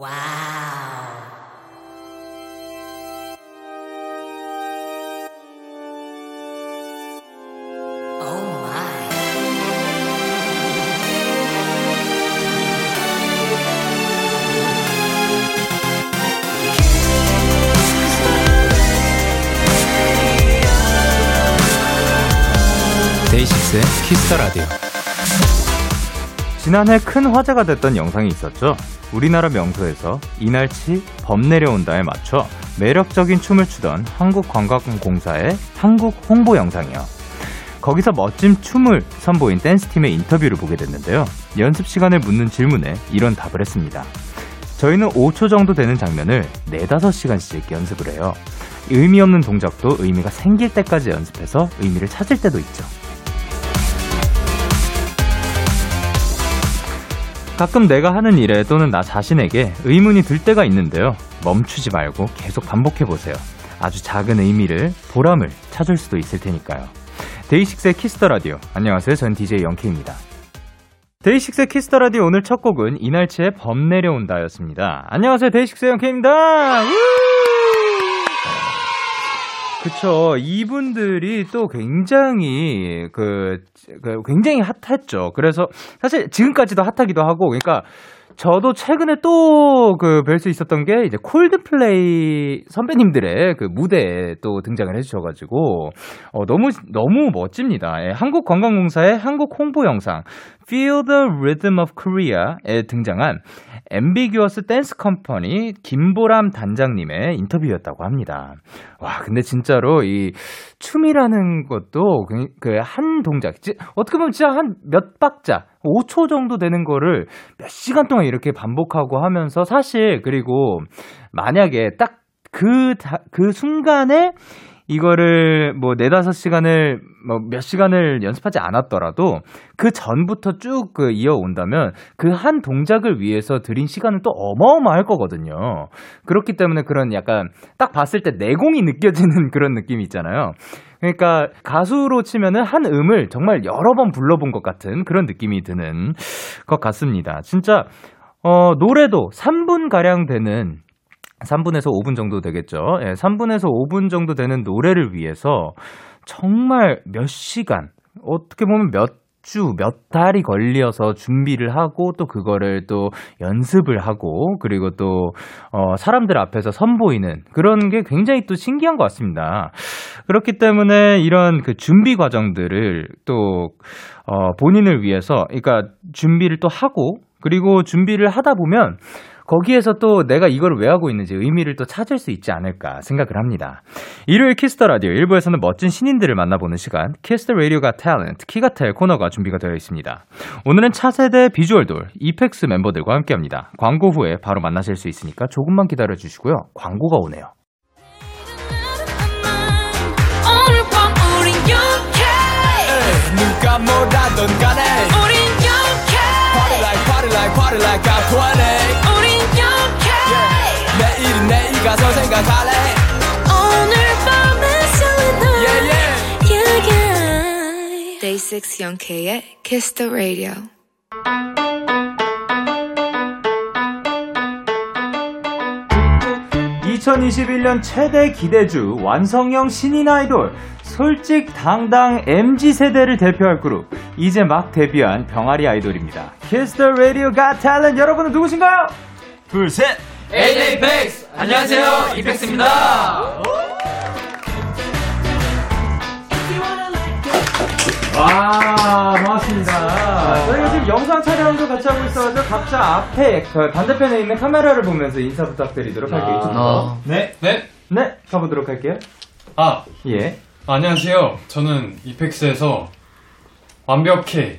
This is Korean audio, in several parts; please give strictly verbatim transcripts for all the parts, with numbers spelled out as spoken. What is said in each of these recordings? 와우. 데이식스의 키스 더 라디오. 지난해 큰 화제가 됐던 영상이 있었죠. 우리나라 명소에서 이날치 범 내려온다에 맞춰 매력적인 춤을 추던 한국관광공사의 한국 홍보 영상이요. 거기서 멋진 춤을 선보인 댄스팀의 인터뷰를 보게 됐는데요. 연습 시간을 묻는 질문에 이런 답을 했습니다. 저희는 오 초 정도 되는 장면을 네다섯 시간씩 연습을 해요. 의미 없는 동작도 의미가 생길 때까지 연습해서 의미를 찾을 때도 있죠. 가끔 내가 하는 일에 또는 나 자신에게 의문이 들 때가 있는데요. 멈추지 말고 계속 반복해보세요. 아주 작은 의미를, 보람을 찾을 수도 있을 테니까요. 데이식스의 키스 더 라디오. 안녕하세요. 전 디제이 영케이입니다. 데이식스의 키스 더 라디오 오늘 첫 곡은 이날치의 범 내려온다였습니다. 안녕하세요. 데이식스의 영케이입니다. 그쵸. 이분들이 또 굉장히 그, 그 굉장히 핫했죠. 그래서 사실 지금까지도 핫하기도 하고, 그러니까 저도 최근에 또 그 뵐 수 있었던 게 이제 콜드플레이 선배님들의 그 무대에 또 등장을 해주셔가지고 어, 너무 너무 멋집니다. 예, 한국관광공사의 한국 홍보 영상 Feel the Rhythm of Korea에 등장한 Ambiguous Dance Company 김보람 단장님의 인터뷰였다고 합니다. 와, 근데 진짜로 이 춤이라는 것도 그 한 동작, 어떻게 보면 진짜 한 몇 박자, 오 초 정도 되는 거를 몇 시간 동안 이렇게 반복하고 하면서, 사실 그리고 만약에 딱 그, 그 순간에 이거를 뭐 네다섯 시간을 뭐 몇 시간을 연습하지 않았더라도 그 전부터 쭉 그 이어온다면 그 한 동작을 위해서 들인 시간은 또 어마어마할 거거든요. 그렇기 때문에 그런 약간 딱 봤을 때 내공이 느껴지는 그런 느낌이 있잖아요. 그러니까 가수로 치면은 한 음을 정말 여러 번 불러본 것 같은 그런 느낌이 드는 것 같습니다. 진짜 어 노래도 삼 분가량 되는, 삼 분에서 오 분 정도 되겠죠. 예, 삼 분에서 오 분 정도 되는 노래를 위해서 정말 몇 시간, 어떻게 보면 몇 주, 몇 달이 걸려서 준비를 하고, 또 그거를 또 연습을 하고, 그리고 또 어, 사람들 앞에서 선보이는 그런 게 굉장히 또 신기한 것 같습니다. 그렇기 때문에 이런 그 준비 과정들을 또 어, 본인을 위해서, 그러니까 준비를 또 하고, 그리고 준비를 하다 보면 거기에서 또 내가 이걸 왜 하고 있는지 의미를 또 찾을 수 있지 않을까 생각을 합니다. 일요일 키스 더 라디오 일 부에서는 멋진 신인들을 만나보는 시간, 키스 더 라디오가 탤런트, 키가 텔 코너가 준비가 되어 있습니다. 오늘은 차세대 비주얼 돌, 이펙스 멤버들과 함께합니다. 광고 후에 바로 만나실 수 있으니까 조금만 기다려주시고요. 광고가 오네요. 누가 뭐라던 간에 우린 영케 Party like, party like, party like I wanna 내일은 내일 가서 생각할래 오늘 밤에 설레는 yeah, yeah. yeah, yeah. 데이식스 영케이의 Kiss the Radio. 이천이십일 년 최대 기대주 완성형 신인 아이돌, 솔직 당당 엠지 세대를 대표할 그룹, 이제 막 데뷔한 병아리 아이돌입니다. Kiss the Radio Got Talent. 여러분은 누구신가요? 둘, 셋! 에이제이 이펙스! 안녕하세요, 이펙스입니다! 와, 반갑습니다. 저희가 지금 영상 촬영도 같이 하고 있어서 각자 앞에 그 반대편에 있는 카메라를 보면서 인사 부탁드리도록 할게요. 아, 어. 네, 네, 네, 가보도록 할게요. 아, 예. 아, 안녕하세요. 저는 이펙스에서 완벽해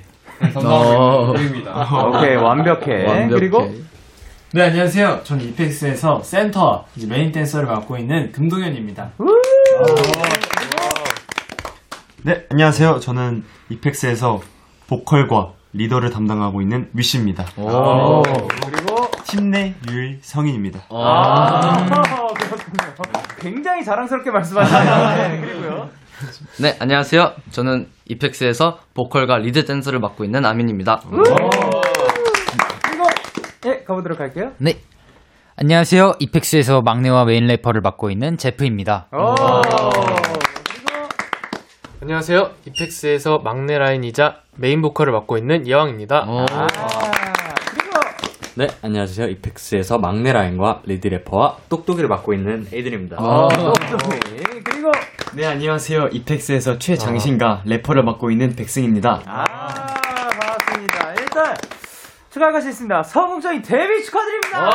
담당하고 있는 입니다. 오케이, 완벽해. 완벽해. 그리고 네, 안녕하세요. 저는 이펙스에서 센터, 이제 메인 댄서를 맡고 있는 금동현입니다. 네, 안녕하세요. 저는 이펙스에서 보컬과 리더를 담당하고 있는 위시입니다. 오~ 그리고 팀 내 유일 성인입니다. 아, 그렇군요. 굉장히 자랑스럽게 말씀하시네요. 네, 그리고요. 네, 안녕하세요. 저는 이펙스에서 보컬과 리드 댄서를 맡고 있는 아민입니다. 네, 가보도록 할게요. 네. 안녕하세요. 이펙스에서 막내와 메인 래퍼를 맡고 있는 제프입니다. 안녕하세요. 이펙스에서 막내 라인이자 메인 보컬을 맡고 있는 예왕입니다. 아~ 네, 안녕하세요. 이펙스에서 막내 라인과 리드 래퍼와 똑똑이를 맡고 있는 에이든입니다. 똑똑이. 그리고 네, 안녕하세요. 이펙스에서 최장신과 래퍼를 맡고 있는 백승입니다. 아, 반갑습니다. 일단 축하할 것이 있습니다. 성공적인 데뷔 축하드립니다.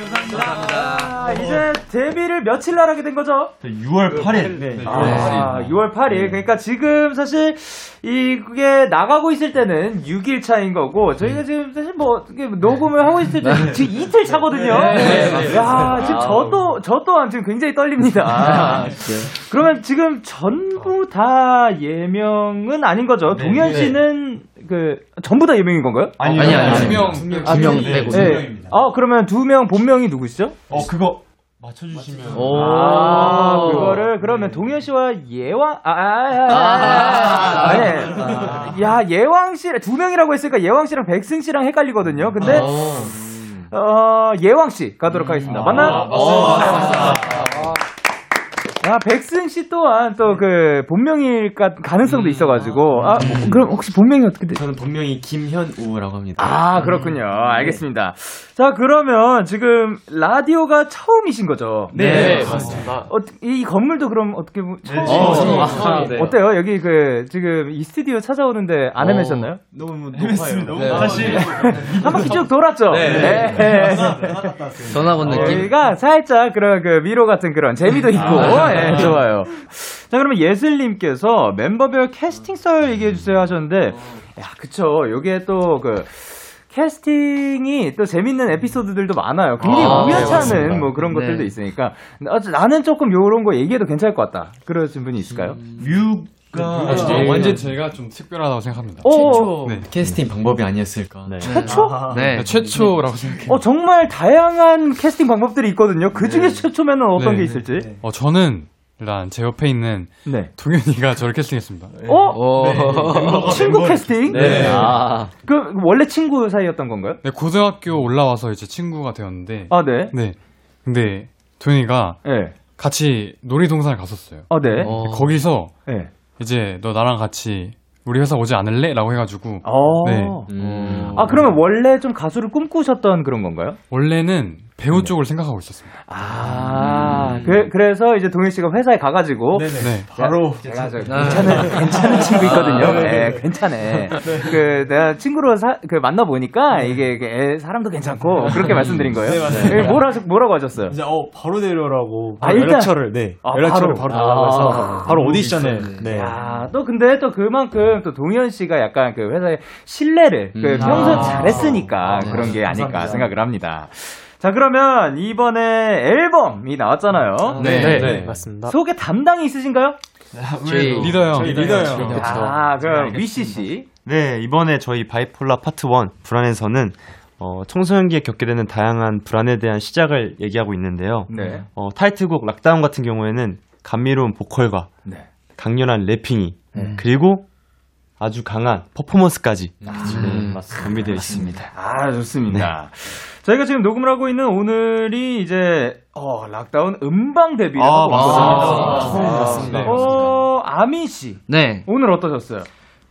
감사합니다. 감사합니다. 아, 이제 데뷔를 며칠 날 하게 된 거죠? 유월 팔일. 네. 네. 아, 유월 팔일. 네. 그러니까 지금 사실 이게 나가고 있을 때는 육 일 차인 거고 저희가 지금 사실 뭐 녹음을 하고 있을 때 네. 지금 이틀 차거든요. 네. 네. 네. 야, 지금 저도 저 또한 지금 굉장히 떨립니다. 아, 네. 그러면 지금 전부 다 예명은 아닌 거죠? 네. 동현 씨는 그 전부 다 예명인 건가요? 아니요. 아니, 아니, 두명 두명 빼고 두 명입니다. 아, 그러면 두 명 본명이 누구시죠? 어, 그거 맞춰주시면. 오~ 아, 그거를 그러면 네. 동현 씨와 예왕, 아, 아, 아, 아, 네. 아, 야, 예왕 씨, 두 명이라고 했으니까 예왕 씨랑 백승 씨랑 헷갈리거든요. 근데 아~ 어, 예왕 씨 가도록 하겠습니다. 음, 맞나? 아, 맞습니다. 아, 맞습니다. 아, 백승 씨 또한 또 그 본명일 가능성도 음, 있어가지고. 아, 뭐, 그럼 혹시 본명이 어떻게 돼요? 저는 본명이 김현우라고 합니다. 아, 그렇군요. 음, 알겠습니다. 네. 자, 그러면 지금 라디오가 처음이신 거죠? 네, 네 맞습니다. 어, 이 건물도 그럼 어떻게 보면 처음? 네, 어, 아, 네. 어때요? 여기 그 지금 이 스튜디오 찾아오는데 안 헤매셨나요? 어, 너무 높아요. 너무 네. 사실 한 바퀴 쭉 돌았죠? 네. 네. 네. 전화 온 느낌. 여기가 살짝 그런 그 미로 같은 그런 재미도 있고. 아, 네, 좋아요. 자, 그러면 예슬님께서 멤버별 캐스팅 스타일 얘기해주세요 하셨는데, 야, 그쵸. 요게 또 그, 캐스팅이 또 재밌는 에피소드들도 많아요. 굉장히 아, 우연찮은 네, 뭐 그런 것들도 네. 있으니까. 나는 조금 요런 거 얘기해도 괜찮을 것 같다. 그러신 분이 있을까요? 뮤, 아, 진짜 네. 완전 제가 좀 특별하다고 생각합니다. 최초 네. 캐스팅 방법이 아니었을까? 네. 최초? 네. 네. 최초라고 생각해요. 어, 정말 다양한 캐스팅 방법들이 있거든요. 그 중에 네. 최초면은 어떤 네. 게 있을지? 네. 어, 저는 일단 제 옆에 있는 네. 동현이가 저를 캐스팅했습니다. 네. 어? 네. 네. 친구 캐스팅? 네. 아. 그 원래 친구 사이였던 건가요? 네, 고등학교 올라와서 이제 친구가 되었는데. 아, 네. 네. 근데 동현이가 네. 같이 놀이동산을 갔었어요. 아, 네. 어. 거기서 네. 이제 너 나랑 같이 우리 회사 오지 않을래? 라고 해가지고 네. 음. 아, 그러면 원래 좀 가수를 꿈꾸셨던 그런 건가요? 원래는 배우 네. 쪽을 생각하고 있었습니다. 아, 음. 그, 그래서 이제 동현 씨가 회사에 가가지고 네네. 바로 제가, 제가 저, 괜찮은, 괜찮은 친구 있거든요. 아, 네, 괜찮네. 네. 그 내가 친구로 사, 그 만나보니까 네. 이게 애, 사람도 괜찮고 그렇게 말씀드린 거예요. 네, 맞아요. 뭐라, 뭐라고 하셨어요? 이제 어, 바로 내려라고 아, 연락처를 네. 아, 연락처를 바로 달라고 해서 아, 바로 오디션에 네. 네. 아, 또 근데 또 그만큼 또 동현 씨가 약간 그 회사에 신뢰를 음. 그 평소 아, 잘했으니까 아, 네. 그런 게 아닐까 감사합니다. 생각을 합니다. 자, 그러면 이번에 앨범이 나왔잖아요. 네, 네, 네. 맞습니다. 소개 담당이 있으신가요? 저희 리더요. 저희 리더요. 아, 그럼 위씨 씨. 네, 이번에 저희 바이폴라 파트 일 불안에서는 어, 청소년기에 겪게 되는 다양한 불안에 대한 시작을 얘기하고 있는데요. 네. 어, 타이틀곡 락다운 같은 경우에는 감미로운 보컬과 네. 강렬한 래핑이 음. 그리고 아주 강한 퍼포먼스까지 준비되어 아, 음, 있습니다. 아, 좋습니다. 네. 저희가 지금 녹음을 하고 있는 오늘이 이제 어, 락다운 음방 데뷔라고 아, 맞습니다. 아, 아, 아, 어, 아민 씨, 네, 오늘 어떠셨어요?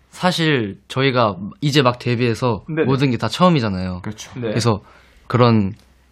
사실 저희가 이제 막 데뷔해서 네네. 모든 게 다 처음이잖아요. 그렇죠. 네. 그래서 그런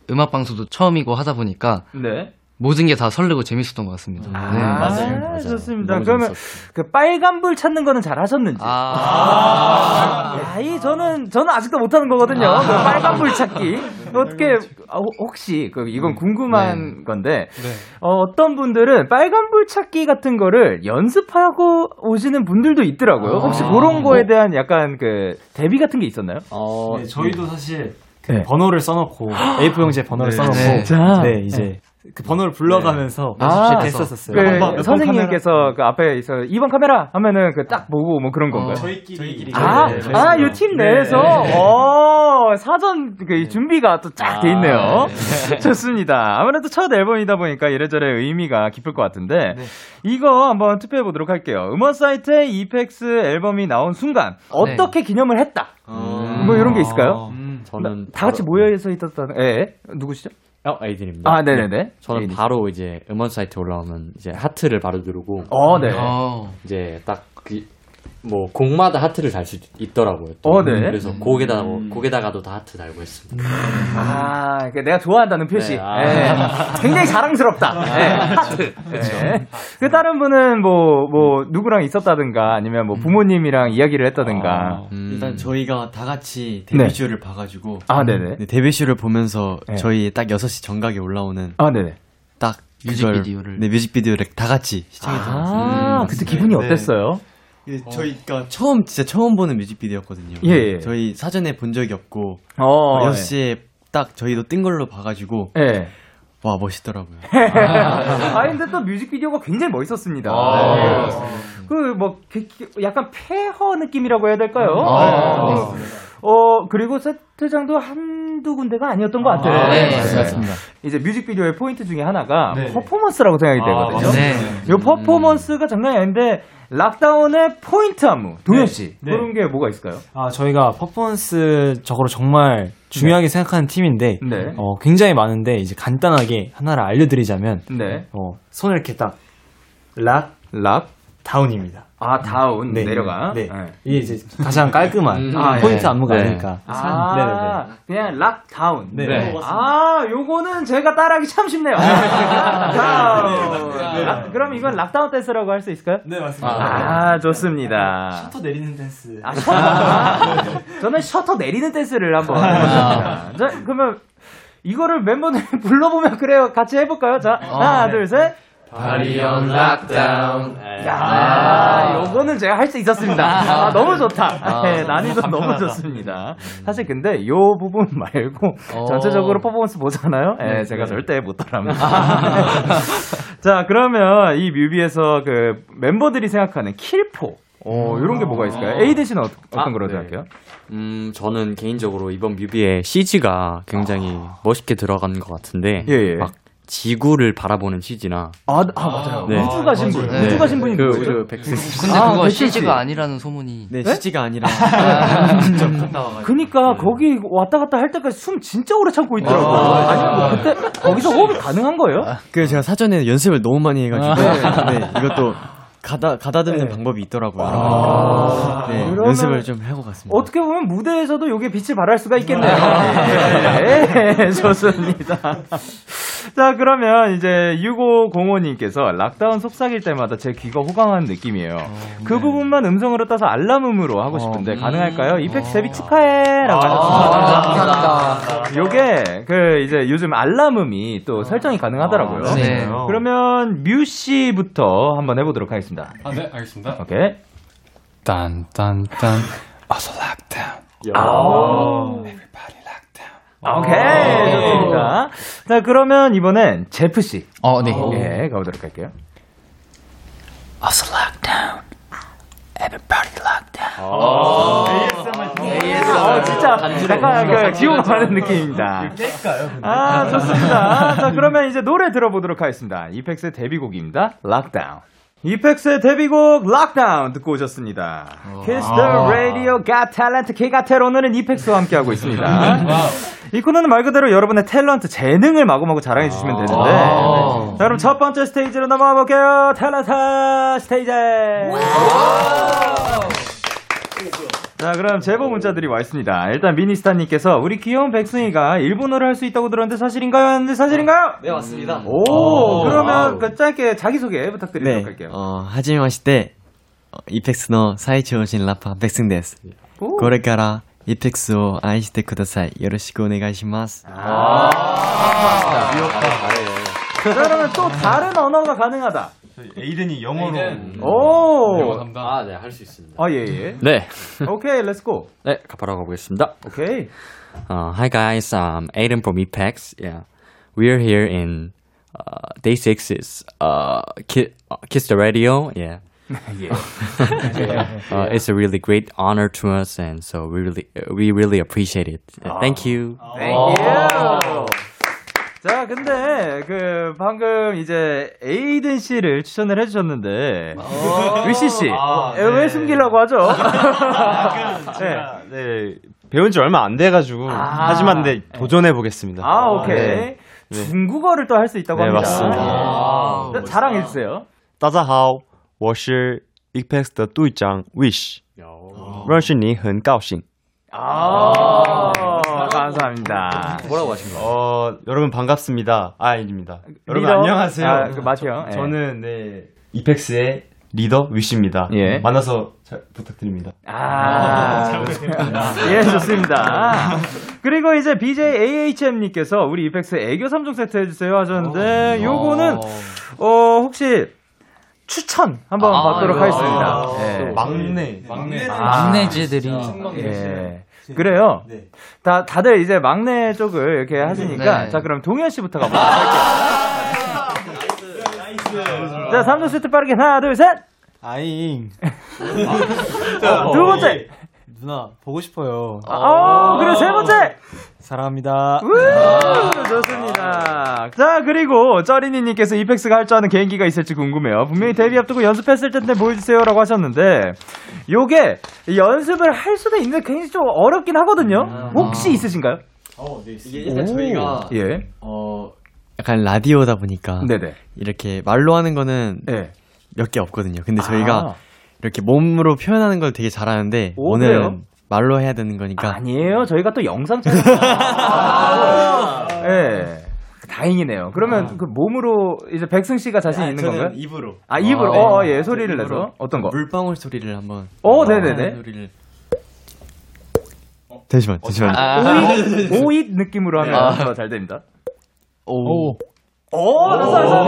음악 방송도 처음이고 하다 보니까. 네. 모든 게 다 설레고 재밌었던 것 같습니다. 아, 네. 맞아요. 맞아요. 좋습니다. 그러면 재밌었어요. 그 빨간불 찾는 거는 잘 하셨는지? 아, 아~ 야, 이 저는 저는 아직도 못하는 거거든요. 아~ 그 빨간불 찾기. 어떻게 아, 혹시 그 이건 궁금한 네. 건데 네. 어, 어떤 분들은 빨간불 찾기 같은 거를 연습하고 오시는 분들도 있더라고요. 혹시 아~ 그런 거에 대한 약간 그 대비 같은 게 있었나요? 어, 네, 저희도 사실 네. 번호를 써놓고 에이포 용지에 번호를 네. 써놓고 네, 진짜? 네 이제. 네. 그 번호를 불러가면서 네. 아, 했었었어요. 그 선생님께서 그 앞에 있어 이번 카메라 하면은 그 딱 보고 뭐 그런 건가요? 어, 저희끼리, 저희끼리. 아, 네, 네, 아, 이 팀 내에서 네. 어, 사전 그 준비가 또 쫙 돼 있네요. 아, 네. 좋습니다. 아무래도 첫 앨범이다 보니까 이래저래 의미가 깊을 것 같은데 네. 이거 한번 투표해 보도록 할게요. 음원 사이트에 이펙스 앨범이 나온 순간 어떻게 네. 기념을 했다. 음. 뭐 이런 게 있을까요? 음. 저는 다 같이 모여서 있었던 예 누구시죠? 어, 에이딘입니다. 아, 네네네. 저는 에이딘. 바로 이제 음원 사이트 올라오면 이제 하트를 바로 누르고, 어, 네. 아. 이제 딱 그, 뭐 곡마다 하트를 달 수 있더라고요. 또. 어, 네. 그래서 곡에다 음. 곡에다가도 다 하트 달고 있습니다. 아, 그러니까 내가 좋아한다는 표시. 네, 아. 네. 굉장히 자랑스럽다. 네. 하트. 그렇죠. 네. 그 다른 분은 뭐 뭐 누구랑 있었다든가 아니면 뭐 부모님이랑 이야기를 했다든가. 아, 음. 일단 저희가 다 같이 데뷔쇼를 네. 봐가지고. 아, 네네. 데뷔쇼를 보면서 네. 저희 딱 여섯 시 정각에 올라오는. 아, 네네. 딱 뮤직비디오를. 네, 뮤직비디오를 다 같이 시청했어요. 아, 음, 그때 기분이 네. 어땠어요? 예, 저희가 어. 처음 진짜 처음 보는 뮤직비디오였거든요. 예, 예. 저희 사전에 본 적이 없고 어, 여섯 시에 예. 딱 저희도 뜬 걸로 봐가지고 예. 와 멋있더라고요. 아 근데 또 뮤직비디오가 굉장히 멋있었습니다. 아, 네. 네. 그 뭐 약간 폐허 느낌이라고 해야 될까요? 아, 네. 어 그리고 세트장도 한두 군데가 아니었던 것 같아요. 아, 네, 네. 맞습니다. 이제 뮤직비디오의 포인트 중에 하나가 네. 퍼포먼스라고 생각이 되거든요. 아, 네. 이 퍼포먼스가 장난이 아닌데. 락다운의 포인트 안무, 도현씨 네. 그런 네. 게 뭐가 있을까요? 아 저희가 퍼포먼스적으로 정말 중요하게 네. 생각하는 팀인데 네. 어, 굉장히 많은데 이제 간단하게 하나를 알려드리자면 네. 어, 손을 이렇게 딱 락, 락, 다운입니다. 아 다운, 네. 내려가 네. 네. 이게 이제 가장 깔끔한 음, 아, 포인트 네. 안무가 네. 아닐까. 아 네네네. 그냥 락 다운 네. 네. 아 요거는 제가 따라하기 참 쉽네요. 다운 네. 네. 락, 그럼 이건 락다운 댄스라고 할 수 있을까요? 네 맞습니다. 아, 아 좋습니다. 셔터 내리는 댄스. 아, 셔터. 아, 저는 셔터 내리는 댄스를 한번 아, 자, 그러면 이거를 멤버들 불러보면 그래요. 같이 해볼까요? 자 어, 하나 네. 둘 셋 Party on Lockdown. 야, 요거는 제가 할 수 있었습니다. 아, 너무 좋다. 네, 난이도 너무 좋습니다. 사실 근데 요 부분 말고 전체적으로 퍼포먼스 보잖아요. 네, 제가 절대 못 따라합니다. 자, 그러면 이 뮤비에서 그 멤버들이 생각하는 킬포. 어, 요런 게 뭐가 있을까요? 에이든 씨는 어떤, 어떤 아, 거라고 생각해요? 네. 음, 저는 개인적으로 이번 뮤비에 씨지가 굉장히 아. 멋있게 들어간 것 같은데. 예, 예. 막 지구를 바라보는 시지나 아, 아 맞아요. 네. 우주 가신 분, 네. 우주 가신 분이 그 우주 백스. 근데 아, 그거 씨지가 아니라는 소문이. 네, 네? 씨지가 아니라. 직접 갔다 와가지고. 그러니까 네. 거기 왔다 갔다 할 때까지 숨 진짜 오래 참고 있더라고요. 아, 아니 뭐 그때 거기서 호흡이 가능한 거예요? 아, 그 제가 사전에 연습을 너무 많이 해가지고. 아. 네, 이것도. 가다, 가다듬는 네. 방법이 있더라고요. 아~ 네, 연습을 좀 하고 갔습니다. 어떻게 보면 무대에서도 여기에 빛을 발할 수가 있겠네요. 아~ 네. 네, 좋습니다. 자, 그러면 이제 육오공오 님께서 락다운 속삭일 때마다 제 귀가 호강한 느낌이에요. 어, 그 네. 부분만 음성으로 따서 알람음으로 하고 싶은데 어, 음. 가능할까요? 이펙스 데뷔 축하해! 라고 하셨습니다. 요게 그 이제 요즘 알람음이 또 설정이 가능하더라고요. 아, 네. 그러면 뮤씨부터 한번 해보도록 하겠습니다. 아, 네, 알겠습니다. 오케이. 딴딴딴. Also lockdown. 오. Everybody lockdown. 오케이, 좋습니다. 자, 그러면 이번엔 제프 씨. 어, 네. 네, 가보도록 할게요. Also lockdown. Everybody lockdown. 오. 에이에스엠알. 어, 진짜 약간 그 지옥 가는 느낌입니다. 깰까요? 아, 좋습니다. 자, 그러면 이제 노래 들어보도록 하겠습니다. 이펙스의 데뷔곡입니다. Lockdown. 이펙스의 데뷔곡 락다운 듣고 오셨습니다. Kiss the Radio, Got Talent, K-가텔 오늘은 이펙스와 함께하고 있습니다. 이 코너는 말 그대로 여러분의 탤런트, 재능을 마구마구 자랑해 주시면 되는데 네. 자, 그럼 첫 번째 스테이지로 넘어가 볼게요. 탤런트 스테이지. 자, 그럼 제보 문자들이 와 있습니다. 일단 미니스타님께서 우리 귀여운 백승이가 일본어를 할 수 있다고 들었는데 사실인가요? 하는데 사실인가요? 네, 맞습니다. 오, 오 그러면 그 짧게 자기소개 부탁드리도록 네. 할게요. 어, 하지마시테 이펙스의 사이치오신 라파 백승です. 고래카라 이펙스를 아이시테 쿠다사이. 요로시쿠 오네가이시마스. 아, 귀엽다. 자, 그러면 또 다른 언어가 가능하다. 에이든이 영어로 에이든. 오 영어 담당. 아, 네, 할 수 있습니다. 아, 예, 예. 네. 오케이, 렛츠 고. 네, 바로 가보겠습니다. 오케이. Uh, hi guys, I'm Aiden from 이펙스. Yeah, we're here in uh, day six's uh, ki- uh, Kiss the Radio. Yeah. yeah. uh, it's a really great honor to us, and so we really we really appreciate it. Uh, thank you. Thank you. 자, 근데 그 방금 이제 에이든 씨를 추천을 해주셨는데 위시 씨 왜 아, 네. 숨기려고 하죠? 네, 배운 지 얼마 안 돼가지고 아~ 하지만 근데 도전해 보겠습니다. 아 오케이. 네. 네. 중국어를 또 할 수 있다고 네, 합니다. 맞습니다. 아~ 아~ 자랑해 주세요. 따자하오, 我是 이펙스 的队长 Wish. 认识你很高兴. 아, 감사합니다. 뭐라고 하신 거예요? 어, 여러분 반갑습니다. 아입니다. 여러분 안녕하세요. 아, 그 맞아요. 저, 저는 네 이펙스의 리더 위시입니다. 예. 만나서 잘 부탁드립니다. 아, 잘 부탁드립니다. 예, 좋습니다. 그리고 이제 비제이에이치엠님께서 우리 이펙스 애교 삼 종 세트 해주세요 하셨는데, 요거는, 어, 혹시 추천 한번 아, 받도록 하겠습니다. 아, 예. 막내. 막내. 아, 막내지들이. 예. 그래요. 네. 다, 다들 이제 막내 쪽을 이렇게 하시니까, 네. 자, 그럼 동현 씨부터 가보도록 할게요. 자, 삼 종 세트 빠르게 하나, 둘, 셋! 아잉. 자, 두 번째! 누나, 보고 싶어요. 아, 오, 그리고 세 번째! 사랑합니다. 우! 아~ 좋습니다. 아~ 자, 그리고 쩌리니님께서 이펙스가 할 줄 아는 개인기가 있을지 궁금해요. 분명히 데뷔 앞두고 연습했을 텐데 보여주세요 라고 하셨는데, 요게 연습을 할 수도 있는데 굉장히 좀 어렵긴 하거든요. 혹시 있으신가요? 어, 네, 있습니다. 일단 저희가, 예. 어, 약간 라디오다 보니까 네네. 이렇게 말로 하는 거는 네. 몇 개 없거든요. 근데 저희가 아. 이렇게 몸으로 표현하는 걸 되게 잘하는데 오, 오늘은 그래요? 말로 해야 되는 거니까. 아니에요. 저희가 또 영상 찍어요. 아. 아. 네. 다행이네요. 그러면 아. 그 몸으로 이제 백승 씨가 자신 아, 있는 저는 건가요? 입으로. 아 입으로. 아, 어, 네. 예. 소리를 내서 어떤 거? 물방울 소리를 한번. 어, 네네네. 소리를. 어. 잠시만. 잠시만. 아. 오잇, 오잇 느낌으로 하면 아. 더 잘 됩니다. 오. 오. 오, 나서, 나서,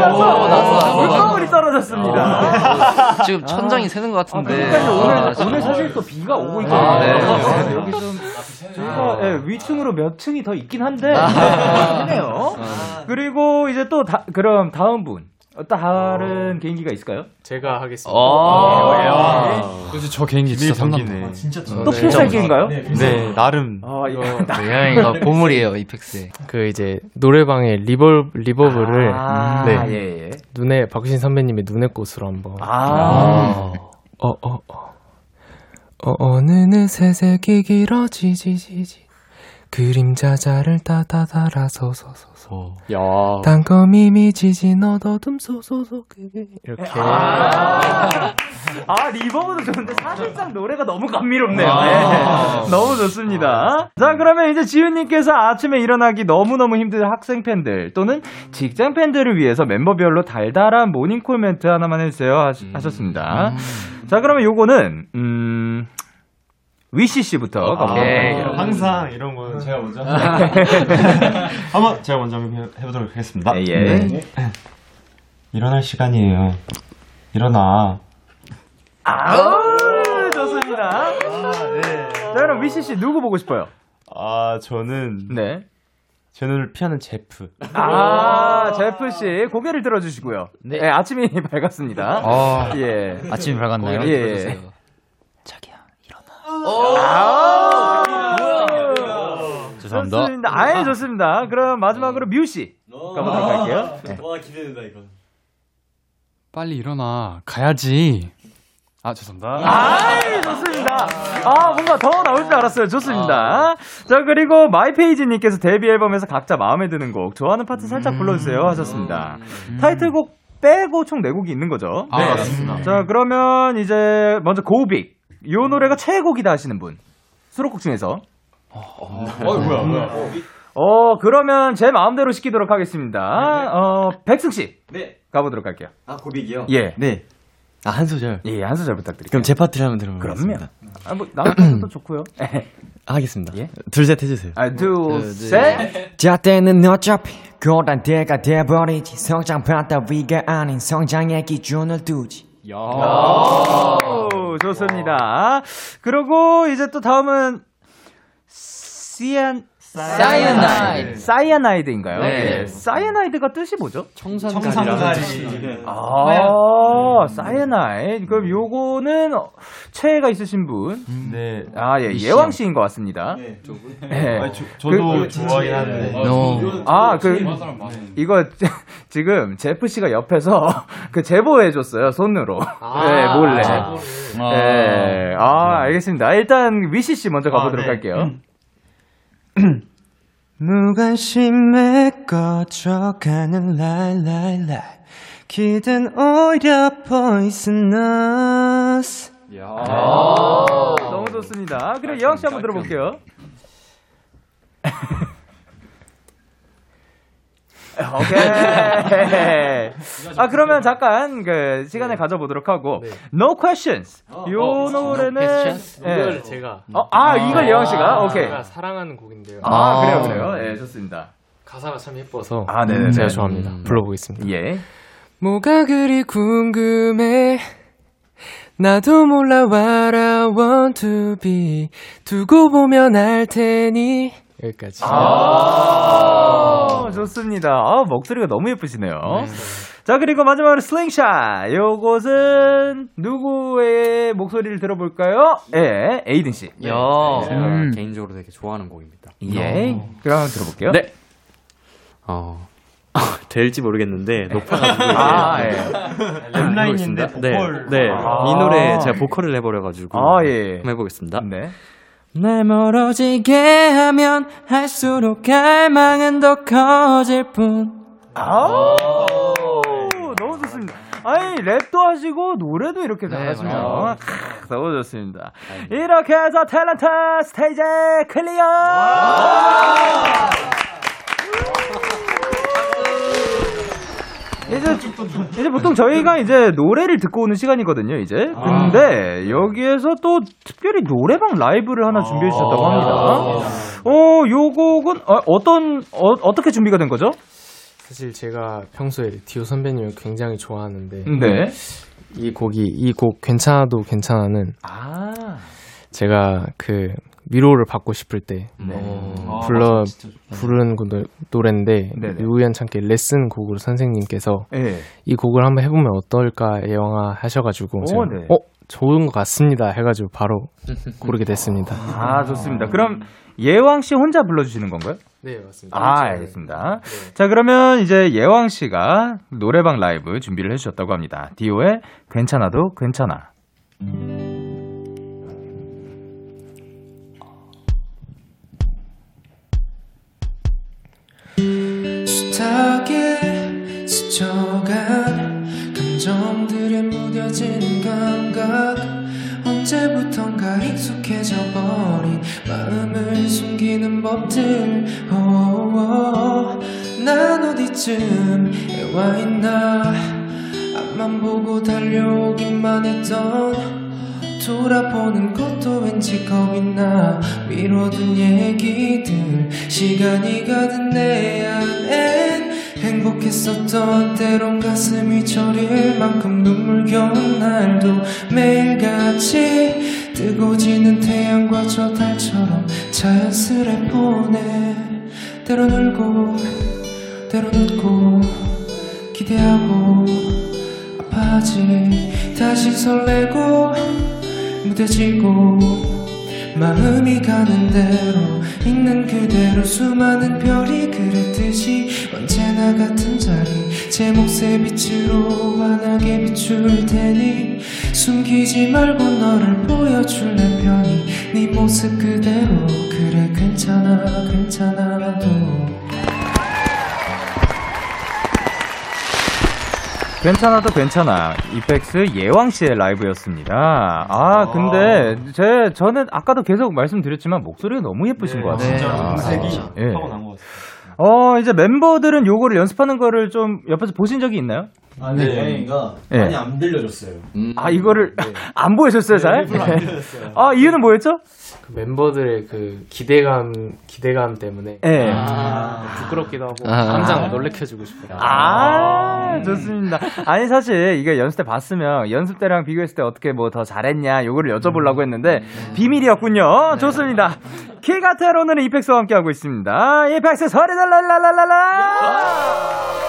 나서. 물방울이 떨어졌습니다. 지금 천장이 새는 것 같은데. 아, 오늘, 아, 오늘 사실 또 비가 오고 있거든요. 아, 네. 아, 네. 여기 좀, 저희가 아, 네, 위층으로 몇 층이 더 있긴 한데, 힘드네요. 아, 아, 그리고 이제 또, 다, 그럼 다음 분. 다른 어... 개인기가 있을까요? 제가 하겠습니다. 그래서 저 개인기 진짜 삼기네. 아, 진짜 또 필살기인가요? 네, 네, 나름. 아, 이거 고양이가 보물이에요 이펙스에. 그 이제 노래방에 리버 리버브를 아~ 네 예, 예. 눈에 박유신 선배님의 눈의 꽃으로 한번. 아. 어어 어. 어 어느는 새색이 길어지지지지. 그림자 자를 따다 달아서 서서서 땅거미 미지진 어둠 소소소 이렇게 아~, 아 리버브도 좋은데 사실상 노래가 너무 감미롭네요. 아~ 네. 너무 좋습니다. 자 그러면 이제 지윤님께서 아침에 일어나기 너무너무 힘든 학생 팬들 또는 직장 팬들을 위해서 멤버별로 달달한 모닝콜 멘트 하나만 해주세요 하시, 음. 하셨습니다. 음. 자 그러면 요거는 음... 위시 씨부터. 아, 항상 이런 건 제가 먼저. 한번 제가 먼저 해보도록 하겠습니다. 예, 예. 네. 일어날 시간이에요. 일어나. 아우 좋습니다. 아, 네. 자 그럼 위시 씨 누구 보고 싶어요? 아 저는 네. 제 눈을 피하는 제프. 아, 제프 씨 고개를 들어주시고요. 네, 네 아침이 밝았습니다. 아, 예. 아침이 밝았나요? 예. 들어주세요. 아, 죄송합니다. 좋습니다. 아예 좋습니다. 그럼 마지막으로 뮤 씨 가보도록 할게요. 네. 와 기대된다 이거. 빨리 일어나 가야지. 아 죄송합니다. 아이 좋습니다. 아 뭔가 더 나올 줄 알았어요. 좋습니다. 자 그리고 마이페이지님께서 데뷔 앨범에서 각자 마음에 드는 곡 좋아하는 파트 살짝 불러주세요 하셨습니다. 타이틀곡 빼고 총 네 곡이 있는 거죠? 네 맞습니다. 자 그러면 이제 먼저 고빅. 요 노래가 최애곡이다 하시는 분 수록곡 중에서 어, 어, 어 뭐야 뭐야 어 그러면 제 마음대로 시키도록 하겠습니다. 네네. 어 백승 씨 네 가보도록 할게요. 아 고백이요? 예 네 아 한 소절 예 한 소절 부탁드릴게요. 그럼 제 파트를 한번 들어보겠습니다. 그럼요. 아 뭐 나머지 파트도 좋고요. 하겠습니다. 예? 둘 셋 해주세요. 아 둘 셋 자 때는 어차피 고란 때가 돼버리지 성장 받다 위가 아닌 성장의 기준을 두지. 야. 좋습니다. 그리고 이제 또 다음은 시안 사이아나이드. 사이아나이드인가요? 네. 네. 사이아나이드가 뜻이 뭐죠? 청산가리. 아, 사이아나이드. 그럼 요거는 최애가 있으신 분? 음. 네. 아, 예. 예왕 씨인 것 같습니다. 네. 네. 아니, 저, 저도 그, 좋아하긴 하는데. 아, no. 아, 그 이거 지금 제프 씨가 옆에서 그 제보해 줬어요. 손으로. 아, 네, 몰래. 아, 네. 아, 알겠습니다. 일단 위시 씨 먼저 가 보도록 아, 네. 할게요. 음. 무관심에 꺼져가는 라일라일라일 기댄 오히려 poisonous. 야, 너무 좋습니다. 그래, 예왕 씨 한번 들어볼게요. 오케이. 아, 그러면 잠깐 그 시간을 네. 가져보도록 하고 네. No Questions. 어, 이 어, 노래는 No Questions? 네. 이걸 제가 어, 아, 아 이걸 예왕 씨가 아, 오케이. 제가 사랑하는 곡인데요. 아, 아 그래요 그래요. 예, 네, 좋습니다. 가사가 참 예뻐서 아, 네네. 제가 좋아합니다. 음. 불러보겠습니다. 예. 뭐가 그리 궁금해. 나도 몰라 what I want to be. 두고 보면 알 테니. 여기까지. 아~ 좋습니다. 아, 목소리가 너무 예쁘시네요. 네. 자, 그리고 마지막으로 슬링샷. 요것은 누구의 목소리를 들어볼까요? 예, 에이든 씨. 예. 제가 음. 개인적으로 되게 좋아하는 곡입니다. 예. 오. 그럼 한번 들어볼게요. 네. 어. 될지 모르겠는데 높아가지고 아, 예. 랩라인인데 보컬. 네. 네. 아. 이 노래 제가 보컬을 해버려가지고 아, 예. 한번 해보겠습니다. 네. 날 멀어지게 하면 할수록 갈망은 더 커질 뿐. 아우, 너무 좋습니다. 아니, 랩도 하시고 노래도 이렇게 잘하시네요. 네, 아, 너무 좋습니다. 아이고. 이렇게 해서 탤런트 스테이지 클리어. 이제, 이제 보통 저희가 이제 노래를 듣고 오는 시간이거든요, 이제. 근데 아. 여기에서 또 특별히 노래방 라이브를 하나 준비해 주셨다고 합니다. 아. 어, 요 곡은 어떤, 어, 어떻게 준비가 된 거죠? 사실 제가 평소에 디오 선배님을 굉장히 좋아하는데. 네. 이 곡이, 이 곡 괜찮아도 괜찮아는. 아. 제가 그 위로를 받고 싶을 때 네. 어, 불러 아, 부른 노, 노래인데 네네. 우연찮게 레슨 곡으로 선생님께서 네. 이 곡을 한번 해보면 어떨까 예왕아 하셔가지고 오, 제가, 네. 어 좋은 것 같습니다 해가지고 바로 고르게 됐습니다. 아 좋습니다. 그럼 예왕 씨 혼자 불러주시는 건가요? 네 맞습니다. 아 알겠습니다. 네. 자 그러면 이제 예왕 씨가 노래방 라이브 준비를 해주셨다고 합니다. 디오의 괜찮아도 괜찮아. 숱하게 스쳐간 감정들에 무뎌지는 감각 언제부턴가 익숙해져버린 마음을 숨기는 법들 오오오 난 어디쯤에 와있나 앞만 보고 달려오기만 했던 돌아보는 것도 왠지 겁이 나 미뤄둔 얘기들 시간이 가든 내 안엔 행복했었던 때론 가슴이 저릴 만큼 눈물겨운 날도 매일같이 뜨고 지는 태양과 저 달처럼 자연스레 보내 때론 울고 때론 웃고 기대하고 아파하지 다시 설레고 무뎌지고 마음이 가는 대로 있는 그대로 수많은 별이 그랬듯이 언제나 같은 자리 제 몫의 빛으로 환하게 비출 테니 숨기지 말고 너를 보여줄 내 편이 네 모습 그대로 그래 괜찮아 괜찮아도 괜찮아도 괜찮아. 이펙스 예왕 씨의 라이브였습니다. 아 근데 제 저는 아까도 계속 말씀드렸지만 목소리가 너무 예쁘신 네, 것 같아요. 진짜 음색이 아, 네. 타고난 것 같아요. 어 이제 멤버들은 요거를 연습하는 거를 좀 옆에서 보신 적이 있나요? 아, 네, 예왕이가 네. 많이 안 들려줬어요. 음. 아 이거를 네. 안 보여줬어요, 잘? 네, 안 들려줬어요. 아 이유는 뭐였죠? 그 멤버들의 그 기대감 기대감 때문에 네. 아, 부끄럽기도 하고 아, 항상 아, 놀래켜주고 싶어요. 아, 아 좋습니다. 아니 사실 이거 연습 때 봤으면 연습 때랑 비교했을 때 어떻게 뭐 더 잘했냐 요거를 여쭤보려고 했는데 음. 비밀이었군요. 네. 좋습니다. 키가테로는 이펙스와 함께 하고 있습니다. 이펙스 소리 달랄랄랄랄라.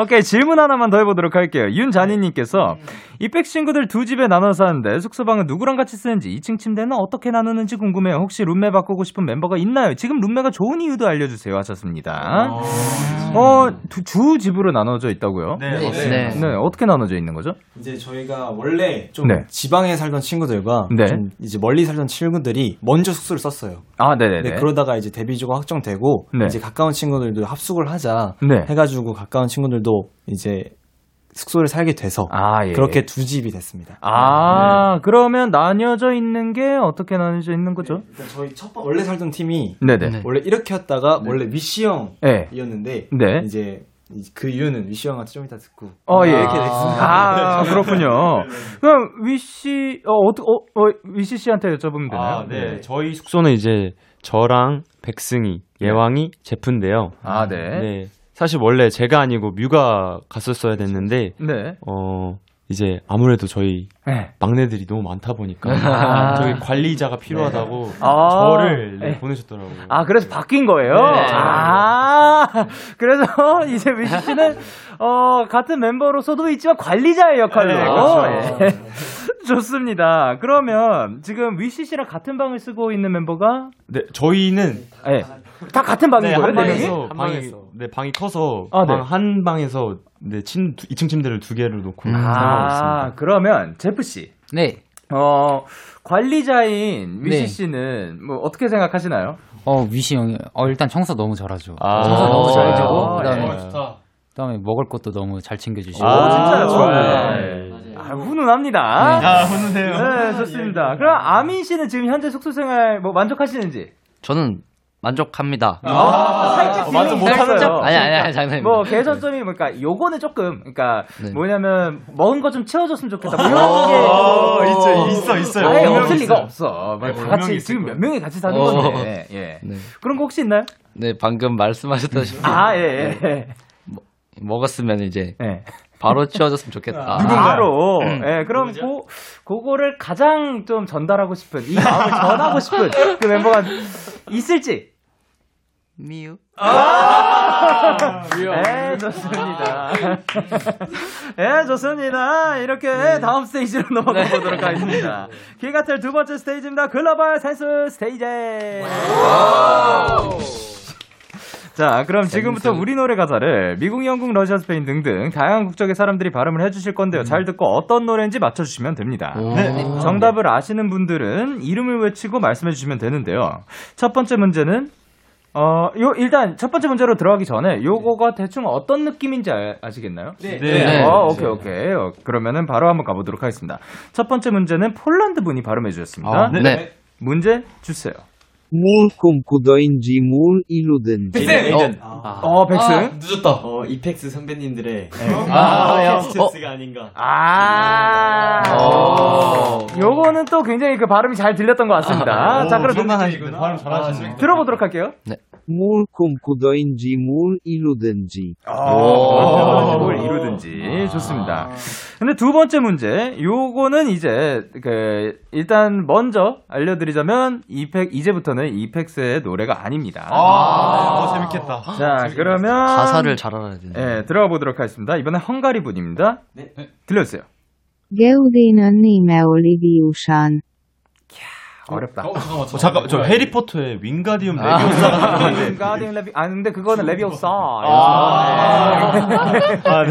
오케이, 질문 하나만 더 해보도록 할게요. 윤자니님께서 이펙 친구들 두 집에 나눠서 사는데 숙소방은 누구랑 같이 쓰는지, 이 층 침대는 어떻게 나누는지 궁금해요. 혹시 룸메 바꾸고 싶은 멤버가 있나요? 지금 룸메가 좋은 이유도 알려주세요 하셨습니다. 어, 두, 두 집으로 나눠져 있다고요? 네, 네. 네. 네. 어떻게 나눠져 있는 거죠? 이제 저희가 원래 좀 네. 지방에 살던 친구들과 네. 좀 이제 멀리 살던 친구들이 먼저 숙소를 썼어요. 아, 네네. 네, 그러다가 이제 데뷔조가 확정되고 네. 이제 가까운 친구들도 합숙을 하자 네. 해가지고 가까운 친구들도 이제 숙소를 살게 돼서 아, 예. 그렇게 두 집이 됐습니다. 아, 네. 그러면 나뉘어져 있는 게 어떻게 나뉘어져 있는 거죠? 네, 일단 저희 첫 번, 원래 살던 팀이 네네. 원래 이렇게 했다가 네. 원래 위시 형이었는데 네. 이제 그 이유는 위시 형한테 좀 이따 듣고 어, 예. 이렇게 됐습니다. 아, 그렇군요. 그럼 위시 어, 어, 어, 위시 씨한테 여쭤보면 되나요? 아, 네. 네. 저희 숙소는 이제 저랑 백승이, 예왕이, 네. 제프인데요. 아, 네. 네. 사실 원래 제가 아니고 뮤가 갔었어야 됐는데 네. 어 이제 아무래도 저희 네. 막내들이 너무 많다 보니까 아~ 저희 관리자가 필요하다고 네. 아~ 저를 네, 보내셨더라고요. 아, 그래서 바뀐 거예요? 네. 아, 그래서 이제 위시 씨는 어, 같은 멤버로서도 있지만 관리자의 역할로. 네, 그렇죠. 네. 좋습니다. 그러면 지금 위시 씨랑 같은 방을 쓰고 있는 멤버가 네, 저희는 네. 다 같은 방이에요. 네, 한 방에서 방이, 방이, 네, 방이 커서 아, 방, 네. 한 방에서 네, 침, 이 층 침대를 두 개를 놓고 음. 사용하고 있습니다. 아, 그러면 제프 씨. 네. 어, 관리자인 위시 네. 씨는 뭐 어떻게 생각하시나요? 어, 위시 형이 어, 일단 청소 너무 잘하죠. 아, 청소 너무 잘해주고 그다음에 네. 좋다. 그다음에 먹을 것도 너무 잘 챙겨주시고. 아, 진짜요? 좋아요. 아, 훈훈합니다. 아, 훈훈해요. 네, 좋습니다. 예. 그럼 아민 씨는 지금 현재 숙소 생활 뭐 만족하시는지? 저는 만족합니다. 아, 아~ 살짝 어, 만족 못하죠. 아니 아니 장난입니다. 뭐 개선점이 그러니까 요거는 조금 그러니까 네. 뭐냐면 먹은 거 좀 채워줬으면 좋겠다. 뭐 이런 게 있어 있어요. 아예 없을 리가 없어. 네, 다 같이 지금 몇 명이 같이 사는 어~ 건데. 예. 네. 그런 거 혹시 있나요? 네, 방금 말씀하셨다시피. 아, 예. 예. 먹었으면 이제 네. 바로 치워줬으면 좋겠다. 바로. 예, 네, 그럼 고, 그거를 가장 좀 전달하고 싶은, 이 마음을 전하고 싶은 그 멤버가 있을지. 미유. 아! 예, 좋습니다. 예, 좋습니다. 이렇게 네. 다음 스테이지로 넘어가 네. 보도록 하겠습니다. 기가틀 두 번째 스테이지입니다. 글로벌 센스 스테이지. 자, 그럼 지금부터 우리 노래 가사를 미국, 영국, 러시아, 스페인 등등 다양한 국적의 사람들이 발음을 해주실 건데요. 음. 잘 듣고 어떤 노래인지 맞춰주시면 됩니다. 네. 정답을 아시는 분들은 이름을 외치고 말씀해주시면 되는데요. 첫 번째 문제는 어, 요, 일단 첫 번째 문제로 들어가기 전에 요거가 대충 어떤 느낌인지 아, 아시겠나요? 네. 네. 네. 어, 오케이, 오케이. 어, 그러면은 바로 한번 가보도록 하겠습니다. 첫 번째 문제는 폴란드 분이 발음해 주셨습니다. 아, 네. 네. 문제 주세요. 뭘 꿈꾸더인지 뭘 이루든지. 백승! 어, 아. 어 백승? 아, 늦었다. 어, 이펙스 선배님들의 캐스트스가 아닌가. 아, 요거는 또 굉장히 그 발음이 잘 들렸던 것 같습니다. 아, 자, 그럼 동작하시구나. 발음 잘하시네. 아, 들어보도록 할게요. 네. 뭘 꿈꾸더인지 뭘 이루든지. 오, 뭘 이루든지. 아~ 좋습니다. 근데 두 번째 문제, 요거는 이제 그 일단 먼저 알려드리자면 이펙 이제부터는 이펙스의 노래가 아닙니다. 아, 아~ 재밌겠다. 자, 재밌겠다. 그러면 가사를 잘 알아야 되네. 네, 들어가 보도록 하겠습니다. 이번엔 헝가리 분입니다. 네, 네. 들려주세요. Geudinon nime Oliviusan. 어렵다. 어, 잠깐만, 저, 어, 잠깐, 저 해리포터의 윙가디움 레비오사. 윙가디움 레비, 아, 근데 그거는 레비오사. 아, 네.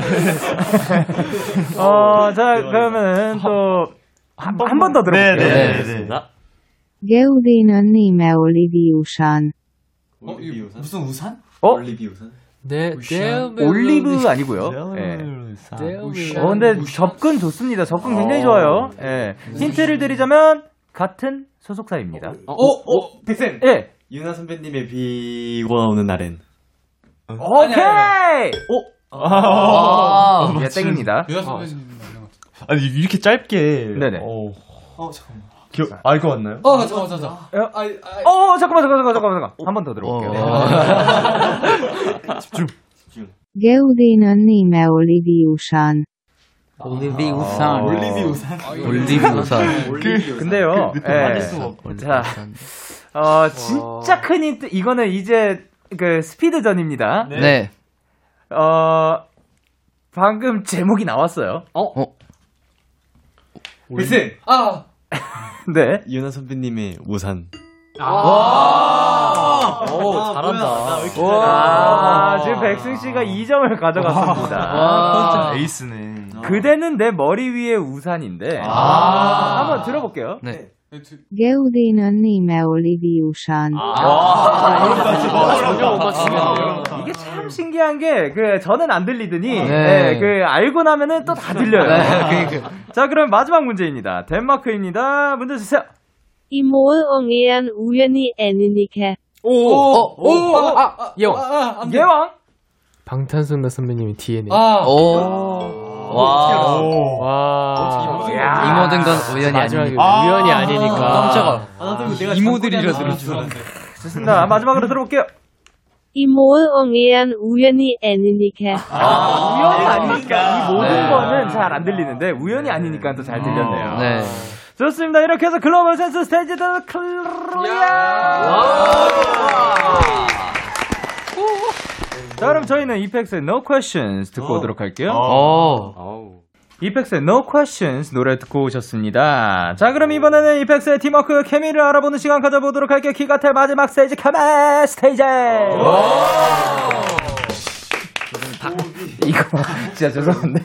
어, 자, 그러면은 또, 한 번 더 들어볼게요. 네네네. 게우디는 님의 올리비우산. 어, 무슨 우산? 어? 올리비우산? 네, 올리브 아니고요. 네. 어, 근데 접근 좋습니다. 접근 굉장히 좋아요. 예. 힌트를 드리자면, 같은 소속사입니다. 어, 어, 어, 어 백쌤. 예. 유나 선배님의 비가 오는 날엔. 오케이. 오. 아, 예, 땡입니다. 유나 선배님. 아니 이렇게 짧게. 네네. 어, 어 잠깐만. 기억 알 것 같나요? 어, 잠깐만, 잠깐만. 어, 잠깐만, 잠깐만, 잠깐만, 잠깐. 한 번 더 들어볼게요. 집중. 집중. 게우디는 님의 올리비우산. 올리비 우산. 아, 올리비 우산. 올리비 우산. 그, 근데요. 그, 예. 자, 어, 진짜 큰 힌트. 이거는 이제 그 스피드전입니다. 네. 네. 어, 방금 제목이 나왔어요. 어? 어? 리슨! 아! 네. 유나 선배님의 우산. 아! 아~ 오, 아, 잘한다. 와, 아~ 지금 백승 씨가 이 점을 가져갔습니다. 와, 아~ 에이스네. 그대는 내 머리 위에 우산인데. 아~ 한번 들어볼게요. 네. 그대는 내 머리 위에 우산. 아, 이게 참 신기한 게, 그, 저는 안 들리더니, 네. 네, 그, 알고 나면은 또 다 들려요. 네, 그, 그. 자, 그럼 마지막 문제입니다. 덴마크입니다. 문제 주세요. 이 모음이란 우연이 아니니까. 오, 오, 오, 오, 아, 아, 아, 예왕, 아, 아, 예왕. 방탄소년단 선배님의 디엔에이. 아, 오. 와, 오. 와. 이모든 건 우연이 아니니까. 아, 우연이 아니니까. 깜짝아. 아, 아, 이모들이라 들을 줄 알았는데. 좋습니다. 마지막으로 들어볼게요. 이 모음이란 우연이 아니니까. 아, 우연이 아니니까. 이 모든 거는 잘 안 들리는데 우연이 아니니까 또 잘 들렸네요. 네. 좋습니다. 이렇게 해서 글로벌 센스 스테이지 더 클리어! 자, 그럼 저희는 이펙스의 No Questions 듣고 오. 오도록 할게요. 오. 이펙스의 No Questions 노래 듣고 오셨습니다. 자, 그럼 이번에는 이펙스의 팀워크 케미를 알아보는 시간 가져보도록 할게요. 키가텔 마지막 스테이지 카메 스테이지! 오. 이거 진짜 죄송한데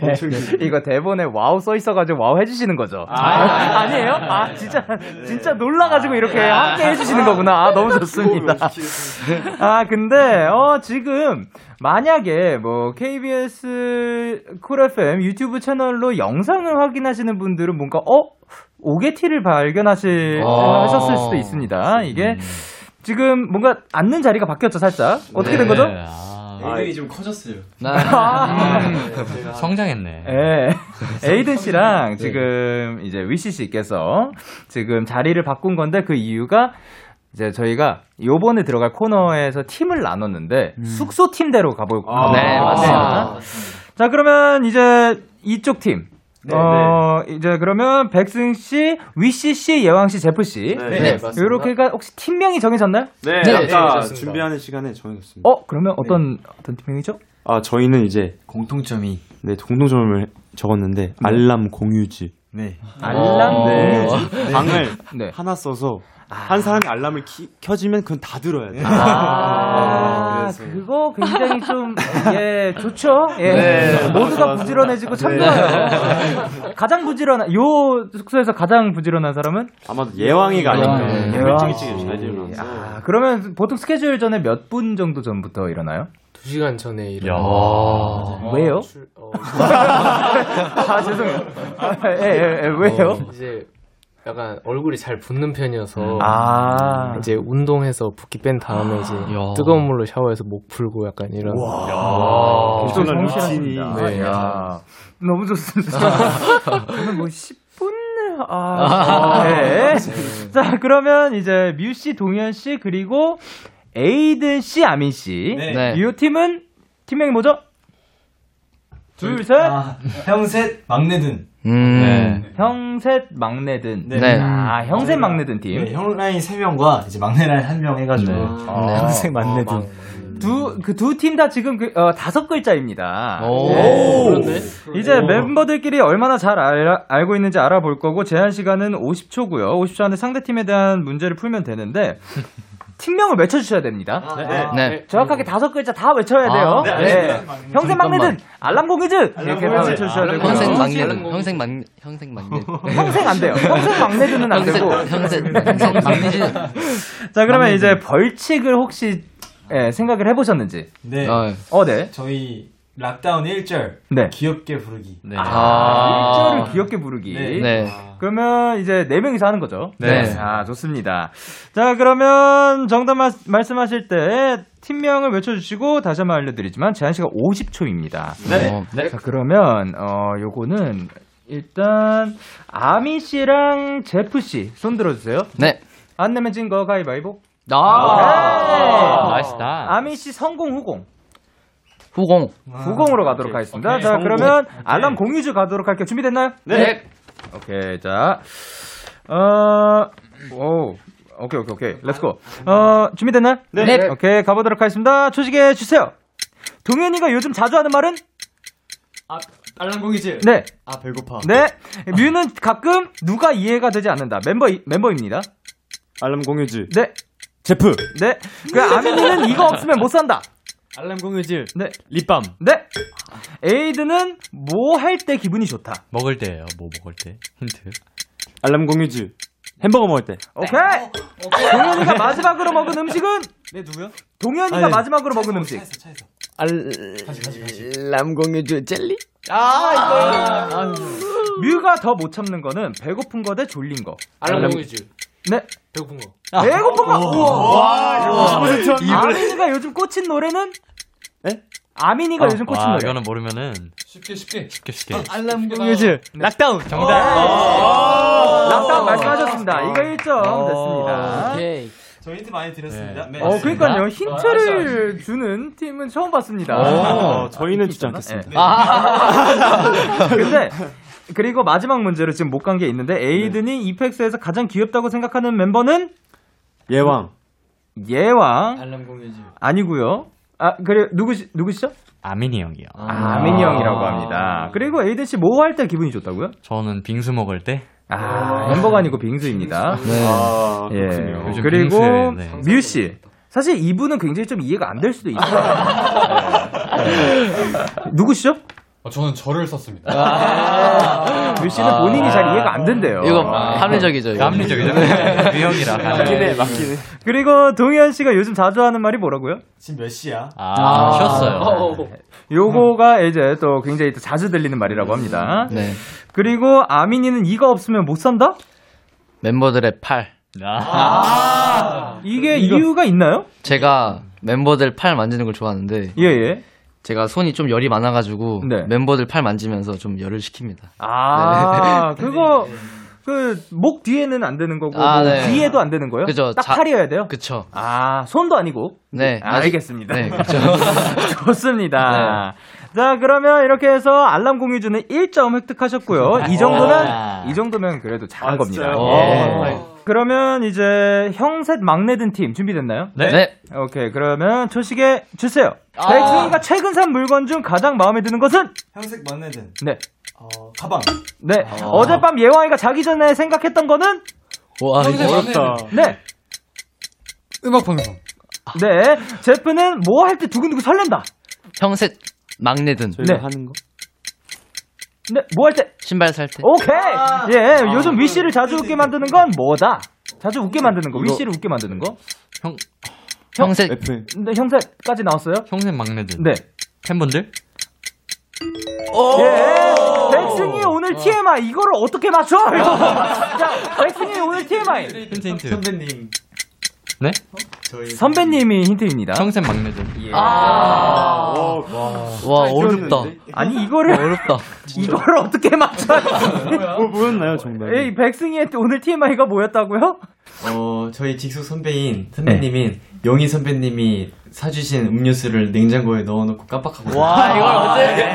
이거 대본에 와우 써 있어가지고 와우 해주시는 거죠? 아, 아, 아니에요? 아 진짜 진짜 놀라가지고 이렇게 함께 해주시는 거구나. 아, 너무 좋습니다. 아 근데 어 지금 만약에 뭐 케이비에스 쿨 에프엠 유튜브 채널로 영상을 확인하시는 분들은 뭔가 어 오게티를 발견하실 하셨을 수도 있습니다. 이게 지금 뭔가 앉는 자리가 바뀌었죠, 살짝. 어떻게 된 거죠? 에이든이 좀 커졌어요. 아~ 음, 성장했네. 네. 에이든 씨랑 지금 이제 위시 씨께서 지금 자리를 바꾼 건데 그 이유가 이제 저희가 요번에 들어갈 코너에서 팀을 나눴는데 음. 숙소 팀대로 가볼까요? 아~ 네, 맞습니다. 아~ 자, 그러면 이제 이쪽 팀. 네, 어, 네. 이제 그러면 백승 씨, 위시 씨, 예왕 씨, 제프 씨. 네, 네, 네 맞습니다. 요렇게가 혹시 팀명이 정해졌나요? 네, 네, 네 아까 준비하는 시간에 정해졌습니다. 어, 그러면 어떤 네. 어떤 팀명이죠? 아, 저희는 이제 공통점이 네, 공통점을 적었는데 네. 알람 공유지. 네. 알람 공유지. 네. 방을 네. 하나 써서 한 사람이 알람을 키, 켜지면 그건 다 들어야 돼. 아, 네, 그거 굉장히 좀, 예, 좋죠? 예. 네, 모두가 맞아, 부지런해지고 맞아. 참 좋아요. 네. 가장 부지런한, 요 숙소에서 가장 부지런한 사람은? 아마도 예왕이가 아닌가. 네. 네. 예왕. 아, 그러면 보통 스케줄 전에 몇 분 정도 전부터 일어나요? 두 시간 전에 일어나. 아, 왜요? 출, 어, 아, 죄송해요. 아, 예, 예, 예, 왜요? 어, 이제 약간 얼굴이 잘 붓는 편이어서 아~ 이제 운동해서 붓기 뺀 다음에 이제 뜨거운 물로 샤워해서 목 풀고 약간 이런 엄청 성실하신다. 너무 좋습니다. 저는 뭐 십 분을 아, 네. 자 그러면 이제 뮤 씨, 동현 씨 그리고 에이든 씨, 아민 씨 네. 이 팀은 팀명이 뭐죠? 둘, 셋, 아, 형, 셋, 막내든. 음. 네. 형, 셋, 막내든. 네. 네. 아, 형, 셋, 막내든 팀. 네, 형 라인 세 명과 이제 막내 라인 한 명 해가지고. 네. 아, 네. 형, 셋, 막내든. 아, 두, 그 두 팀 다 지금 그, 어, 다섯 글자입니다. 오. 네. 그런데? 이제 오. 멤버들끼리 얼마나 잘 알, 알고 있는지 알아볼 거고, 제한 시간은 오십 초고요. 오십 초 안에 상대 팀에 대한 문제를 풀면 되는데. 팀명을 외쳐주셔야 됩니다. 아, 네. 네. 네. 네. 정확하게 네. 다섯 글자 다 외쳐야 돼요. 아, 네. 네. 형생 막내든 알람공유즈 이렇게 다 외쳐주셔야 돼요. 형생 막내든 형생 막 형생 막내 형생 안 돼요. 형생 막내든은 안 되고 형생 막내든. 자 그러면 이제 벌칙을 혹시 예, 생각을 해보셨는지. 네. 어 네. 저희 락다운 일 절 네. 귀엽게 부르기. 네. 아~ 일 절을 귀엽게 부르기. 네. 네. 그러면 이제 네 명이서 하는 거죠. 네. 네. 아, 좋습니다. 자, 그러면 정답 마, 말씀하실 때 팀명을 외쳐 주시고 다시 한번 알려 드리지만 제한 시간 오십 초입니다. 네. 어, 네. 자, 그러면 어, 요거는 일단 아미 씨랑 제프 씨 손 들어 주세요. 네. 안 내면 진 거 가위바위보. 아! 아~ 맛있다. 아미 씨 성공 후공. 후공. 후공으로 가도록 오케이. 하겠습니다. 오케이. 자, 성공. 그러면 오케이. 알람 공유주 가도록 할게요. 준비됐나요? 네. 네. 오케이. 자. 어. 오. 오케이, 오케이, 오케이. 렛츠 고. 어, 준비됐나요? 네. 네. 오케이. 가보도록 하겠습니다. 초식해 주세요. 동현이가 요즘 자주 하는 말은 아, 알람공이지? 네. 아, 배고파. 네. 뮤는 가끔 누가 이해가 되지 않는다. 멤버, 멤버입니다. 알람공이지? 네. 제프. 네. 그 아미는 이거 없으면 못 산다. 알람공유질. 네. 립밤. 네. 에이드는 뭐 할 때 기분이 좋다. 먹을 때예요. 뭐 먹을 때. 힌트. 알람공유질. 햄버거 먹을 때. 오케이. 네. 동현이가 마지막으로 먹은 음식은? 네, 누구요? 동현이가 아니, 마지막으로 차에서, 먹은 음식. 차에서, 차에서. 알람공유질 젤리? 아, 이거. 아, 아, 뮤가 더 못 참는 거는 배고픈 거 대 졸린 거. 알람공유질. 네. 배고픈 거. 아. 배고픈 거. 와. 아민이가 요즘 꽂힌 노래는? 네? 아민이가 어, 요즘 꽂힌 와, 노래. 이거는 모르면은 쉽게 쉽게 쉽게 쉽게. 아, 알람공유질. 네. 락다운. 정답. 락다운 말씀하셨습니다. 이거 일 점 됐습니다. 오케이. 저희 힌트 많이 드렸습니다. 네. 네. 어, 그러니까요. 힌트를 아, 주는 팀은 처음 봤습니다. 어, 저희는 주지 않겠습니다. 네. 아. 근데 그리고 마지막 문제로 지금 못 간 게 있는데 에이든이 이펙스에서 가장 귀엽다고 생각하는 멤버는 예왕. 예왕. 알람공유지. 아니고요. 아 그래 누구시 누구시죠? 아민이 형이요. 아, 아민이 아~ 형이라고 합니다. 그리고 에이든 씨 뭐 할 때 기분이 좋다고요? 저는 빙수 먹을 때. 아 햄버거 아니고 빙수입니다. 빙수. 네. 아, 예. 그리고 네. 뮤 씨. 사실 이분은 굉장히 좀 이해가 안 될 수도 있어요. 네. 누구시죠? 저는 저를 썼습니다. 뮤 씨는 아~ 본인이 잘 이해가 안 된대요. 이거 합리적이죠. 이거. 합리적이죠. 미형이라. 맞기네, 맞기네. 그리고 동현 씨가 요즘 자주 하는 말이 뭐라고요? 지금 몇 시야? 아, 아~ 쉬었어요. 네. 요거가 이제 또 굉장히 또 자주 들리는 말이라고 합니다. 네. 그리고 아민이는 이거 없으면 못 산다? 멤버들의 팔. 아~ 아~ 이게 이거, 이유가 있나요? 제가 멤버들 팔 만지는 걸 좋아하는데. 예, 예. 제가 손이 좀 열이 많아가지고 네. 멤버들 팔 만지면서 좀 열을 식힙니다. 아 네. 그거 그 목 뒤에는 안 되는 거고 아, 뭐 네. 뒤에도 안 되는 거예요? 그죠. 딱 자, 팔이어야 돼요? 그쵸. 아 손도 아니고. 네. 아, 알겠습니다. 네. 그쵸. 좋습니다. 네. 자 그러면 이렇게 해서 알람 공유주는 일 점 획득하셨고요. 이 정도면 이 정도면 그래도 잘한 아, 겁니다. 네. 그러면 이제 형셋 막내 든 팀 준비됐나요? 네. 네. 오케이 그러면 초식에 주세요. 백승이가 아~ 최근 산 물건 중 가장 마음에 드는 것은? 형색 막내 든. 네. 어, 가방. 네. 아~ 어젯밤 예왕이가 자기 전에 생각했던 거는? 와 이거 어렵다. 네. 음악 방송. 네. 제프는 뭐 할 때 두근두근 설렌다. 형셋 막내 든. 네. 하는 거. 네, 뭐 할 때? 신발 살 때. 오케이. 아~ 예, 아~ 요즘 위씨를 자주 웃게 만드는 건 뭐다? 자주 웃게 만드는 거. 위씨를 웃게 만드는 거. 형, 형색. 네, 형색까지 나왔어요. 형색 막내들. 네. 팬분들. 오. 예. 백승이 오늘 티엠아이 이거를 어떻게 맞춰? 자, 백승이 오늘 티엠아이. 힌트 힌트. 선배님. 네? 어? 저희 선배님이 힌트입니다. 형셋 막내들. 예. 아~ 와, 와, 와 어렵다. 아니 이거를 어렵다. 이거를 어떻게 맞춰? 뭐, 뭐였나요 정답? 이 백승이의 오늘 티엠아이가 뭐였다고요? 어 저희 직속 선배인 선배님인 네. 영희 선배님이 사주신 음료수를 냉장고에 넣어놓고 깜빡하고. 와 이걸 어째?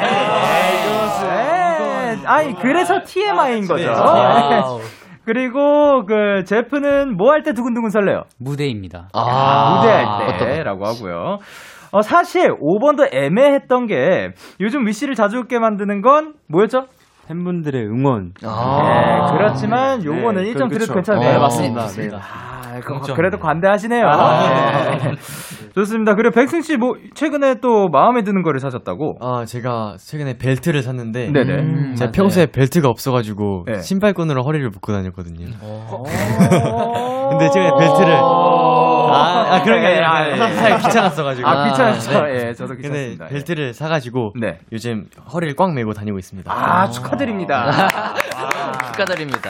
아니 그래서 티엠아이인 거죠. 아, 그리고 그 제프는 뭐 할 때 두근두근 설레요? 무대입니다. 아~ 무대할 때라고 하고요. 어, 사실 오 번도 애매했던 게 요즘 위시를 자주 웃게 만드는 건 뭐였죠? 팬분들의 응원. 아~ 네, 그렇지만 요거는 네, 일 점 드려도 괜찮네요. 네, 맞습니다. 맞습니다. 아, 그, 그래도 관대하시네요. 아~ 네. 좋습니다. 그리고 백승 씨 뭐 최근에 또 마음에 드는 거를 사셨다고? 아 제가 최근에 벨트를 샀는데 네네. 음, 제가 맞아요. 평소에 벨트가 없어가지고 네. 신발끈으로 허리를 묶고 다녔거든요. 근데 제가 벨트를 아, 아 그런 게 아니라 아, 예. 귀찮았어가지고 아 귀찮았죠. 아, 네. 예, 저도 귀찮습니다. 근데 벨트를 예. 사가지고 네. 요즘 허리를 꽉 메고 다니고 있습니다. 아 축하드립니다. 축하드립니다.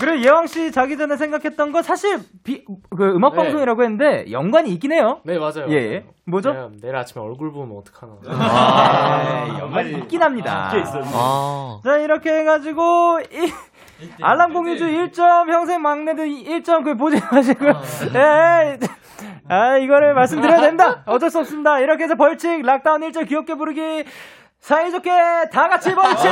그리고 예왕 씨 자기 전에 생각했던 거 사실 비, 그 음악 방송이라고 했는데 연관이 있긴 해요. 네 맞아요. 예, 예. 뭐죠? 내일, 내일 아침에 얼굴 보면 어떡하나. 아, 네, 연관이 있긴 합니다. 아, 있어요. 아. 자 이렇게 해가지고 이, 알람 공유주 일 점, 형생 막내들 일 점 그 보지 마시고 예. 아 이거를 말씀드려야 된다. 어쩔 수 없습니다. 이렇게 해서 벌칙 락다운 일 점 귀엽게 부르기 사이좋게 다 같이 벌칙.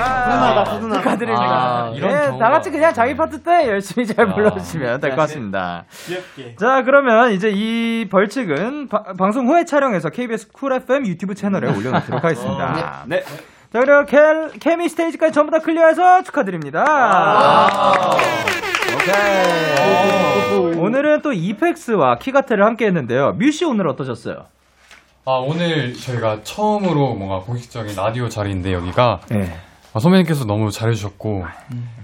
아, 훈훈하다, 훈훈하다. 축하드립니다. 아, 네, 다 같이 그냥 자기 파트 때 열심히 잘 아, 불러주시면 될 것 같습니다. 귀엽게. 자, 그러면 이제 이 벌칙은 바, 방송 후에 촬영해서 케이비에스 쿨 에프엠 유튜브 채널에 올려놓도록 하겠습니다. 어, 네. 네. 자, 그리고 켈, 케미 스테이지까지 전부 다 클리어해서 축하드립니다. 아~ 오케이. 오~ 오늘은 또 이펙스와 키가테를 함께 했는데요. 뮤씨 오늘 어떠셨어요? 아, 오늘 저희가 처음으로 뭔가 공식적인 라디오 자리인데 여기가 네. 아, 선배님께서 너무 잘해주셨고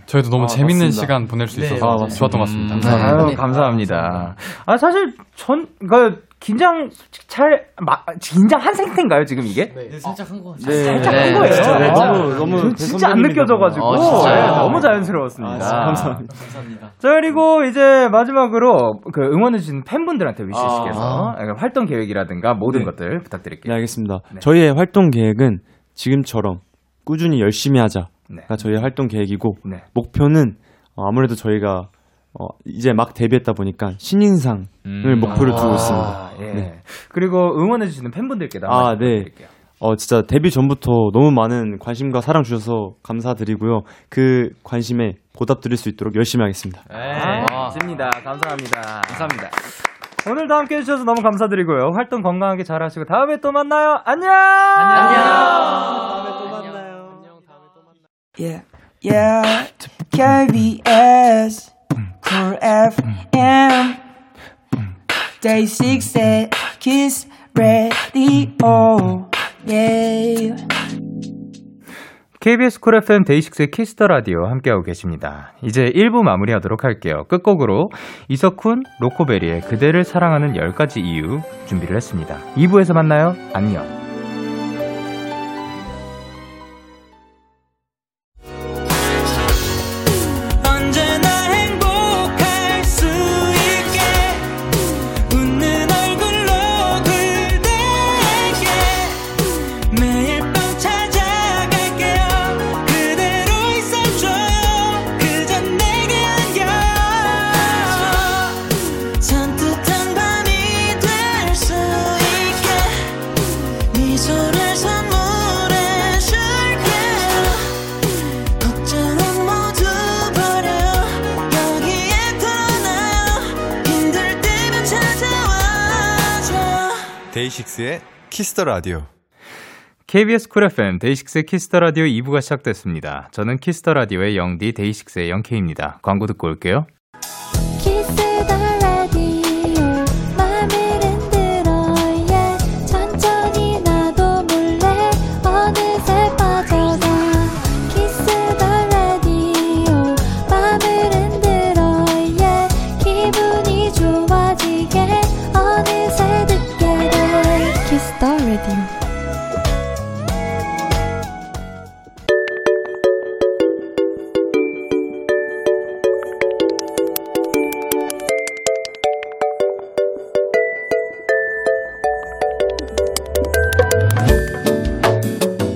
저희도 너무 아, 재밌는 맞습니다. 시간 보낼 수 있어서 네, 아, 좋았던 것 같습니다. 음, 감사합니다. 아유, 감사합니다. 아, 사실 전... 그러니까 긴장 잘 마, 긴장 한 상태인가요 지금 이게? 네, 살짝 한 거 같아요. 네, 살짝 한 거예요. 진짜, 네, 아, 너무 저는 진짜 안 느껴져가지고 아, 진짜? 네, 너무 자연스러웠습니다. 아, 감사합니다. 감사합니다. 자, 그리고 이제 마지막으로 그 응원해주신 팬분들한테 위시씨께서 아, 활동 계획이라든가 모든 네. 것들 부탁드릴게요. 네, 알겠습니다. 네. 저희의 활동 계획은 지금처럼 꾸준히 열심히 하자가 네. 저희의 활동 계획이고 네. 목표는 아무래도 저희가 어, 이제 막 데뷔했다 보니까 신인상을 음. 목표로 두고 아, 있습니다. 예. 네. 그리고 응원해주시는 팬분들께도 아, 네. 어, 진짜 데뷔 전부터 너무 많은 관심과 사랑 주셔서 감사드리고요. 그 관심에 보답드릴 수 있도록 열심히 하겠습니다. 네, 좋습니다. 감사합니다. 감사합니다. 오늘도 함께 해주셔서 너무 감사드리고요. 활동 건강하게 잘하시고 다음에 또 만나요. 안녕. 안녕. 다음에 또 만나요. 안녕. 다음에 또 만나요. Yeah, yeah. 케이비에스. Cool 에프엠 데이식스의 Kiss Radio yeah. 케이비에스 쿨 에프엠 데이식스의 키스 더 라디오 함께하고 계십니다. 이제 일 부 마무리하도록 할게요. 끝곡으로 이석훈, 로코베리의 그대를 사랑하는 열 가지 이유 준비를 했습니다. 이 부에서 만나요. 안녕. 데이식스의 키스 더 라디오. 케이비에스 쿨 에프엠 데이식스의 키스 더 라디오 이 부가 시작됐습니다. 저는 키스 더 라디오의 영디, 데이식스의 영케이입니다. 광고 듣고 올게요.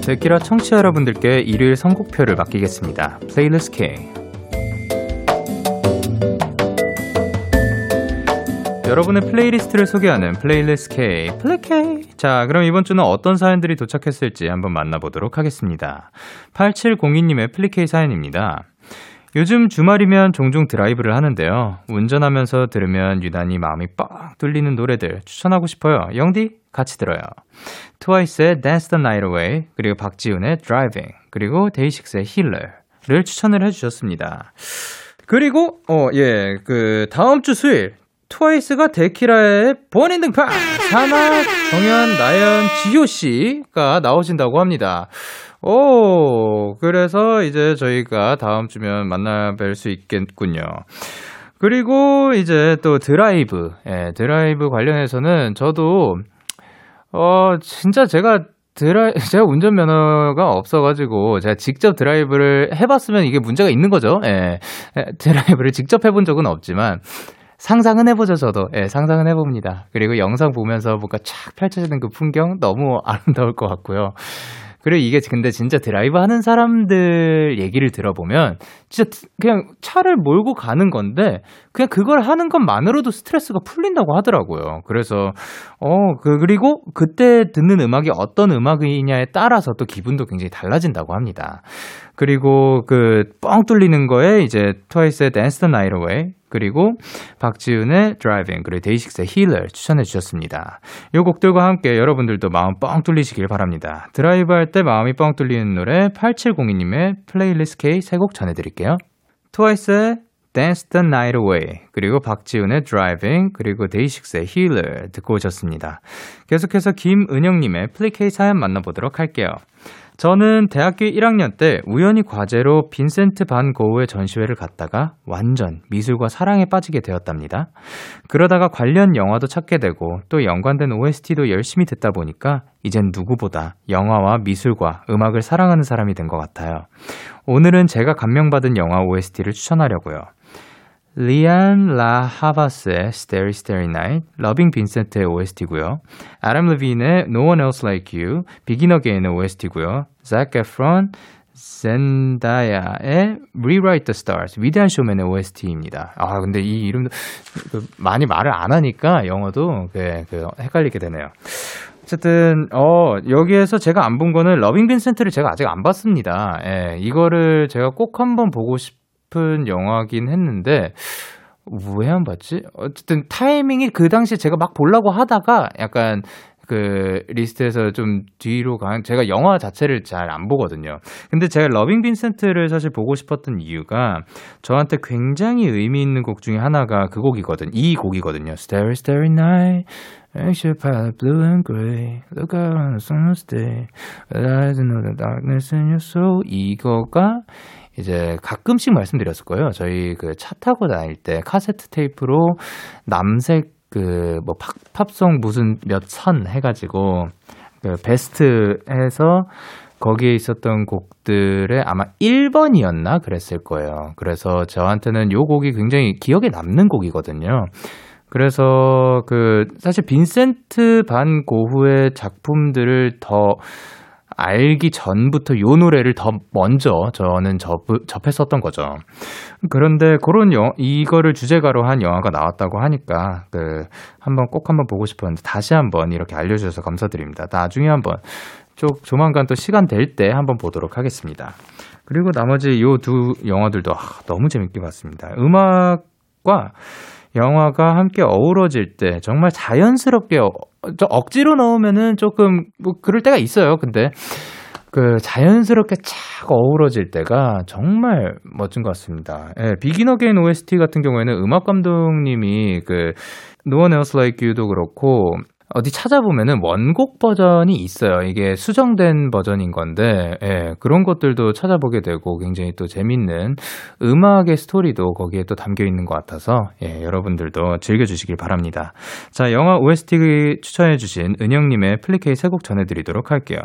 데키라 청취자 여러분들께 일요일 선곡표를 맡기겠습니다. 플레이리스트 K. 여러분의 플레이리스트를 소개하는 플레이리스트 K. 플레이 K. 자, 그럼 이번 주는 어떤 사연들이 도착했을지 한번 만나보도록 하겠습니다. 팔칠공이 님의 플레이 K 사연입니다. 요즘 주말이면 종종 드라이브를 하는데요. 운전하면서 들으면 유난히 마음이 빡 뚫리는 노래들 추천하고 싶어요. 영디 같이 들어요. 트와이스의 Dance the Night Away, 그리고 박지훈의 Driving, 그리고 데이식스의 Healer를 추천을 해주셨습니다. 그리고 어, 예, 그 다음 주 수요일 트와이스가 데키라의 본인 등판 산하, 정현, 나연, 지효씨가 나오신다고 합니다. 오, 그래서 이제 저희가 다음 주면 만나 뵐 수 있겠군요. 그리고 이제 또 드라이브, 예, 드라이브 관련해서는 저도, 어, 진짜 제가 드라이, 제가 운전면허가 없어가지고, 제가 직접 드라이브를 해봤으면 이게 문제가 있는 거죠. 예, 드라이브를 직접 해본 적은 없지만, 상상은 해보죠, 저도. 예, 상상은 해봅니다. 그리고 영상 보면서 뭔가 쫙 펼쳐지는 그 풍경 너무 아름다울 것 같고요. 그리고 이게 근데 진짜 드라이브 하는 사람들 얘기를 들어보면 진짜 그냥 차를 몰고 가는 건데 그냥 그걸 하는 것만으로도 스트레스가 풀린다고 하더라고요. 그래서 어 그리고 그때 듣는 음악이 어떤 음악이냐에 따라서 또 기분도 굉장히 달라진다고 합니다. 그리고 그 뻥 뚫리는 거에 이제 트와이스의 Dance the Night Away 그리고 박지훈의 Driving 그리고 데이식스의 Healer 추천해 주셨습니다. 이 곡들과 함께 여러분들도 마음 뻥 뚫리시길 바랍니다. 드라이브 할 때 마음이 뻥 뚫리는 노래 팔칠공이 님의 플레이리스트 K 세 곡 전해드릴게요. 트와이스의 Dance the Night Away 그리고 박지훈의 Driving 그리고 데이식스의 Healer 듣고 오셨습니다. 계속해서 김은영님의 플리케이 사연 만나보도록 할게요. 저는 대학교 일 학년 때 우연히 과제로 빈센트 반 고흐의 전시회를 갔다가 완전 미술과 사랑에 빠지게 되었답니다. 그러다가 관련 영화도 찾게 되고 또 연관된 오에스티도 열심히 듣다 보니까 이젠 누구보다 영화와 미술과 음악을 사랑하는 사람이 된 것 같아요. 오늘은 제가 감명받은 영화 오에스티를 추천하려고요. 리안 라하바스의 Starry Starry Night, 러빙 빈센트의 오에스티고요. 아담 레빈의 No One Else Like You, Begin Again의 오에스티고요. Zac Efron, 젠다야의 Rewrite the Stars, 위대한 쇼맨의 오에스티입니다. 아 근데 이 이름도 많이 말을 안 하니까 영어도 그, 그 헷갈리게 되네요. 어쨌든 어 여기에서 제가 안 본 거는 러빙 빈센트를 제가 아직 안 봤습니다. 예, 이거를 제가 꼭 한번 보고 싶. 싶은 영화긴 했는데 왜 안 봤지? 어쨌든 타이밍이 그 당시에 제가 막 보려고 하다가 약간 그 리스트에서 좀 뒤로 간 제가 영화 자체를 잘 안 보거든요. 근데 제가 러빙 빈센트를 사실 보고 싶었던 이유가 저한테 굉장히 의미 있는 곡 중에 하나가 그 곡이거든. 이 곡이거든요. Starry Starry Night, Ashy Blue and Gray, Look Out on a Summer's Day, I Don't Know the Darkness in Your Soul. 이거가 이제 가끔씩 말씀드렸을 거예요. 저희 그 차 타고 다닐 때 카세트 테이프로 남색 그 뭐 팝송 무슨 몇 선 해가지고 그 베스트에서 거기에 있었던 곡들의 아마 일 번이었나 그랬을 거예요. 그래서 저한테는 요 곡이 굉장히 기억에 남는 곡이거든요. 그래서 그 사실 빈센트 반 고흐의 작품들을 더 알기 전부터 요 노래를 더 먼저 저는 접, 접했었던 거죠. 그런데 그런 영, 이거를 주제가로 한 영화가 나왔다고 하니까 그 한번 꼭 한번 보고 싶었는데 다시 한번 이렇게 알려주셔서 감사드립니다. 나중에 한번 쪽 조만간 또 시간 될 때 한번 보도록 하겠습니다. 그리고 나머지 요 두 영화들도 아, 너무 재밌게 봤습니다. 음악과 영화가 함께 어우러질 때 정말 자연스럽게 어, 억지로 넣으면은 조금 뭐 그럴 때가 있어요. 근데 그 자연스럽게 착 어우러질 때가 정말 멋진 것 같습니다. 예, Begin Again 오에스티 같은 경우에는 음악 감독님이 그 No One Else Like You도 그렇고 어디 찾아보면은 원곡 버전이 있어요. 이게 수정된 버전인 건데, 예, 그런 것들도 찾아보게 되고 굉장히 또 재밌는 음악의 스토리도 거기에 또 담겨 있는 것 같아서, 예, 여러분들도 즐겨주시길 바랍니다. 자, 영화 오에스티 추천해주신 은영님의 플리케이 세 곡 전해드리도록 할게요.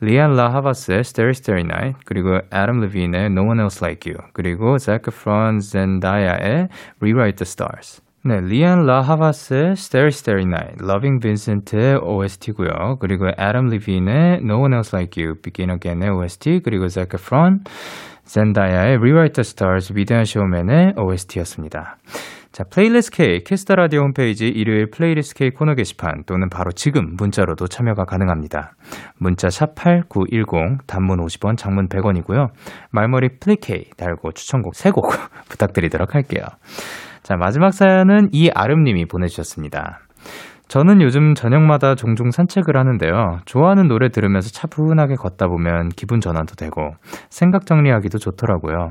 리안 라하바스의 Starry Starry Night, 그리고 아담 레빈의 No One Else Like You, 그리고 Zac Efron, 젠다야의 Rewrite the Stars. 네, 리안 라하바스의 Starry Starry Night, 러빙 빈센트의 오에스티고요. 그리고 아담 레빈의 No One Else Like You, Begin Again의 오에스티, 그리고 Zac Efron, 젠다야의 Rewrite the Stars, 위대한 쇼맨의 오에스티였습니다. 자, 플레이리스트 K, 키스 더 라디오 홈페이지 일요일 플레이리스트 K 코너 게시판 또는 바로 지금 문자로도 참여가 가능합니다. 문자 샵 팔구일공, 단문 오십 원, 장문 백 원이고요. 말머리 플리케이 달고 추천곡 세 곡 부탁드리도록 할게요. 자, 마지막 사연은 이아름님이 보내주셨습니다. 저는 요즘 저녁마다 종종 산책을 하는데요. 좋아하는 노래 들으면서 차분하게 걷다 보면 기분 전환도 되고 생각 정리하기도 좋더라고요.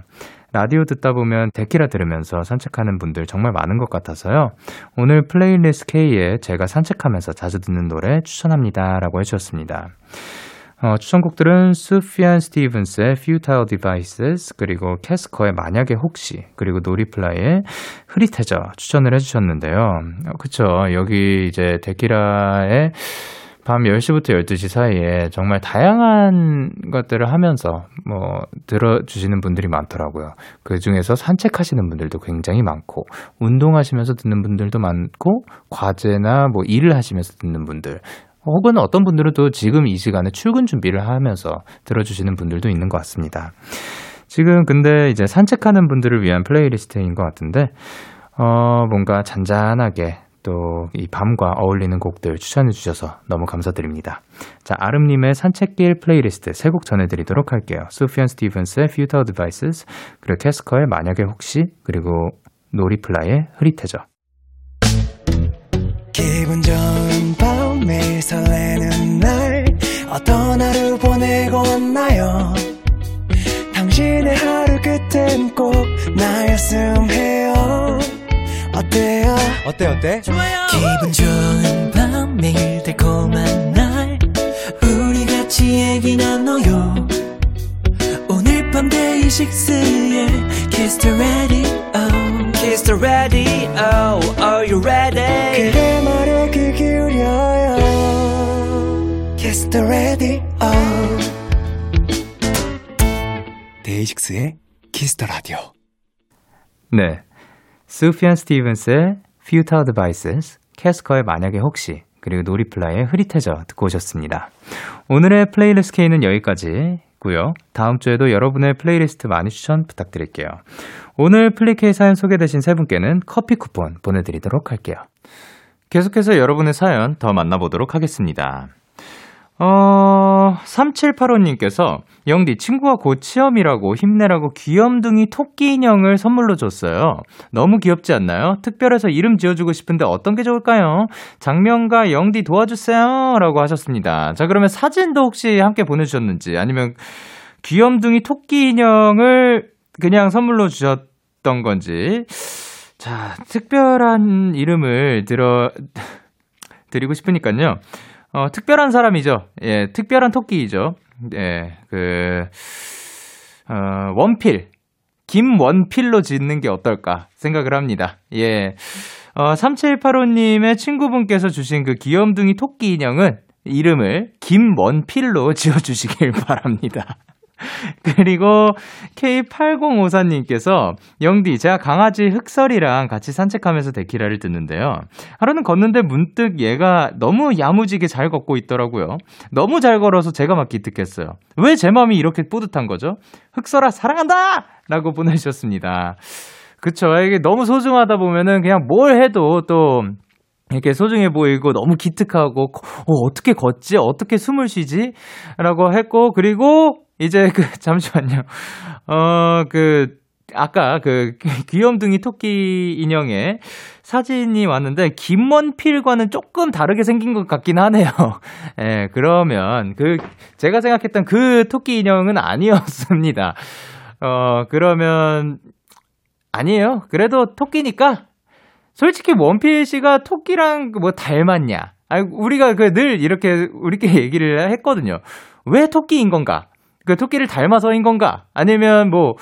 라디오 듣다 보면 데키라 들으면서 산책하는 분들 정말 많은 것 같아서요. 오늘 플레이리스트 K에 제가 산책하면서 자주 듣는 노래 추천합니다 라고 해주셨습니다. 어, 추천곡들은 수피안 스티븐스의 Futile Devices, 그리고 캐스커의 만약에 혹시, 그리고 노리플라이의 흐릿해져 추천을 해주셨는데요. 어, 그쵸. 여기 이제 데키라의 밤 열 시부터 열두 시 사이에 정말 다양한 것들을 하면서 뭐 들어주시는 분들이 많더라고요. 그중에서 산책하시는 분들도 굉장히 많고 운동하시면서 듣는 분들도 많고 과제나 뭐 일을 하시면서 듣는 분들 혹은 어떤 분들은 또 지금 이 시간에 출근 준비를 하면서 들어주시는 분들도 있는 것 같습니다. 지금 근데 이제 산책하는 분들을 위한 플레이리스트인 것 같은데 어, 뭔가 잔잔하게 또 이 밤과 어울리는 곡들 추천해 주셔서 너무 감사드립니다. 자, 아름님의 산책길 플레이리스트 세 곡 전해드리도록 할게요. 소피언 스티븐스의 Futile Devices, 그리고 캐스커의 만약에 혹시, 그리고 노리플라이의 흐릿해져. 기분 좋은 밤, 매일 설레는 날, 어떤 하루 보내고 왔나요? 당신의 하루 끝엔 꼭 나였음 해요. 어때요? 어때 어때? 좋아요. 기분 좋은 밤, 매일 달콤한 날, 우리 같이 얘기 나눠요. 오늘 밤 데이식스의 Kiss the Radio, Kiss the Radio. Are you ready? 그대 말에 귀 기울여요. Kiss the Radio. 데이식스의 Kiss the Radio. 네. 수피안 스티븐스의 Futile Devices, 캐스커의 만약에 혹시, 그리고 노리플라이의 흐릿해져 듣고 오셨습니다. 오늘의 플레이리스트 K는 여기까지고요. 다음 주에도 여러분의 플레이리스트 많이 추천 부탁드릴게요. 오늘 플리 K 사연 소개되신 세 분께는 커피 쿠폰 보내드리도록 할게요. 계속해서 여러분의 사연 더 만나보도록 하겠습니다. 어, 삼칠팔오님께서 영디 친구가 곧 시험이라고 힘내라고 귀염둥이 토끼 인형을 선물로 줬어요. 너무 귀엽지 않나요? 특별해서 이름 지어주고 싶은데 어떤 게 좋을까요? 장면과 영디 도와주세요 라고 하셨습니다. 자, 그러면 사진도 혹시 함께 보내주셨는지, 아니면 귀염둥이 토끼 인형을 그냥 선물로 주셨던 건지. 자, 특별한 이름을 들어 드리고 싶으니까요. 어, 특별한 사람이죠. 예, 특별한 토끼이죠. 예, 그, 어, 원필. 김원필로 짓는 게 어떨까 생각을 합니다. 예. 어, 삼칠팔오님의 친구분께서 주신 그 귀염둥이 토끼 인형은 이름을 김원필로 지어주시길 바랍니다. 그리고 케이 팔공오사님께서 영디, 제가 강아지 흑설이랑 같이 산책하면서 데키라를 듣는데요, 하루는 걷는데 문득 얘가 너무 야무지게 잘 걷고 있더라고요. 너무 잘 걸어서 제가 막 기특했어요. 왜 제 마음이 이렇게 뿌듯한 거죠? 흑설아 사랑한다! 라고 보내주셨습니다. 그쵸, 이게 너무 소중하다 보면은 그냥 뭘 해도 또 이렇게 소중해 보이고 너무 기특하고, 어, 어떻게 걷지? 어떻게 숨을 쉬지? 라고 했고, 그리고 이제 그 잠시만요. 어, 그 아까 그 귀염둥이 토끼 인형의 사진이 왔는데 김원필과는 조금 다르게 생긴 것 같긴 하네요. 예, 그러면 그 제가 생각했던 그 토끼 인형은 아니었습니다. 어, 그러면 아니에요. 그래도 토끼니까. 솔직히 원필 씨가 토끼랑 뭐 닮았냐? 아니, 우리가 그 늘 이렇게 우리끼리 얘기를 했거든요. 왜 토끼인 건가? 그 토끼를 닮아서인 건가? 아니면 뭐,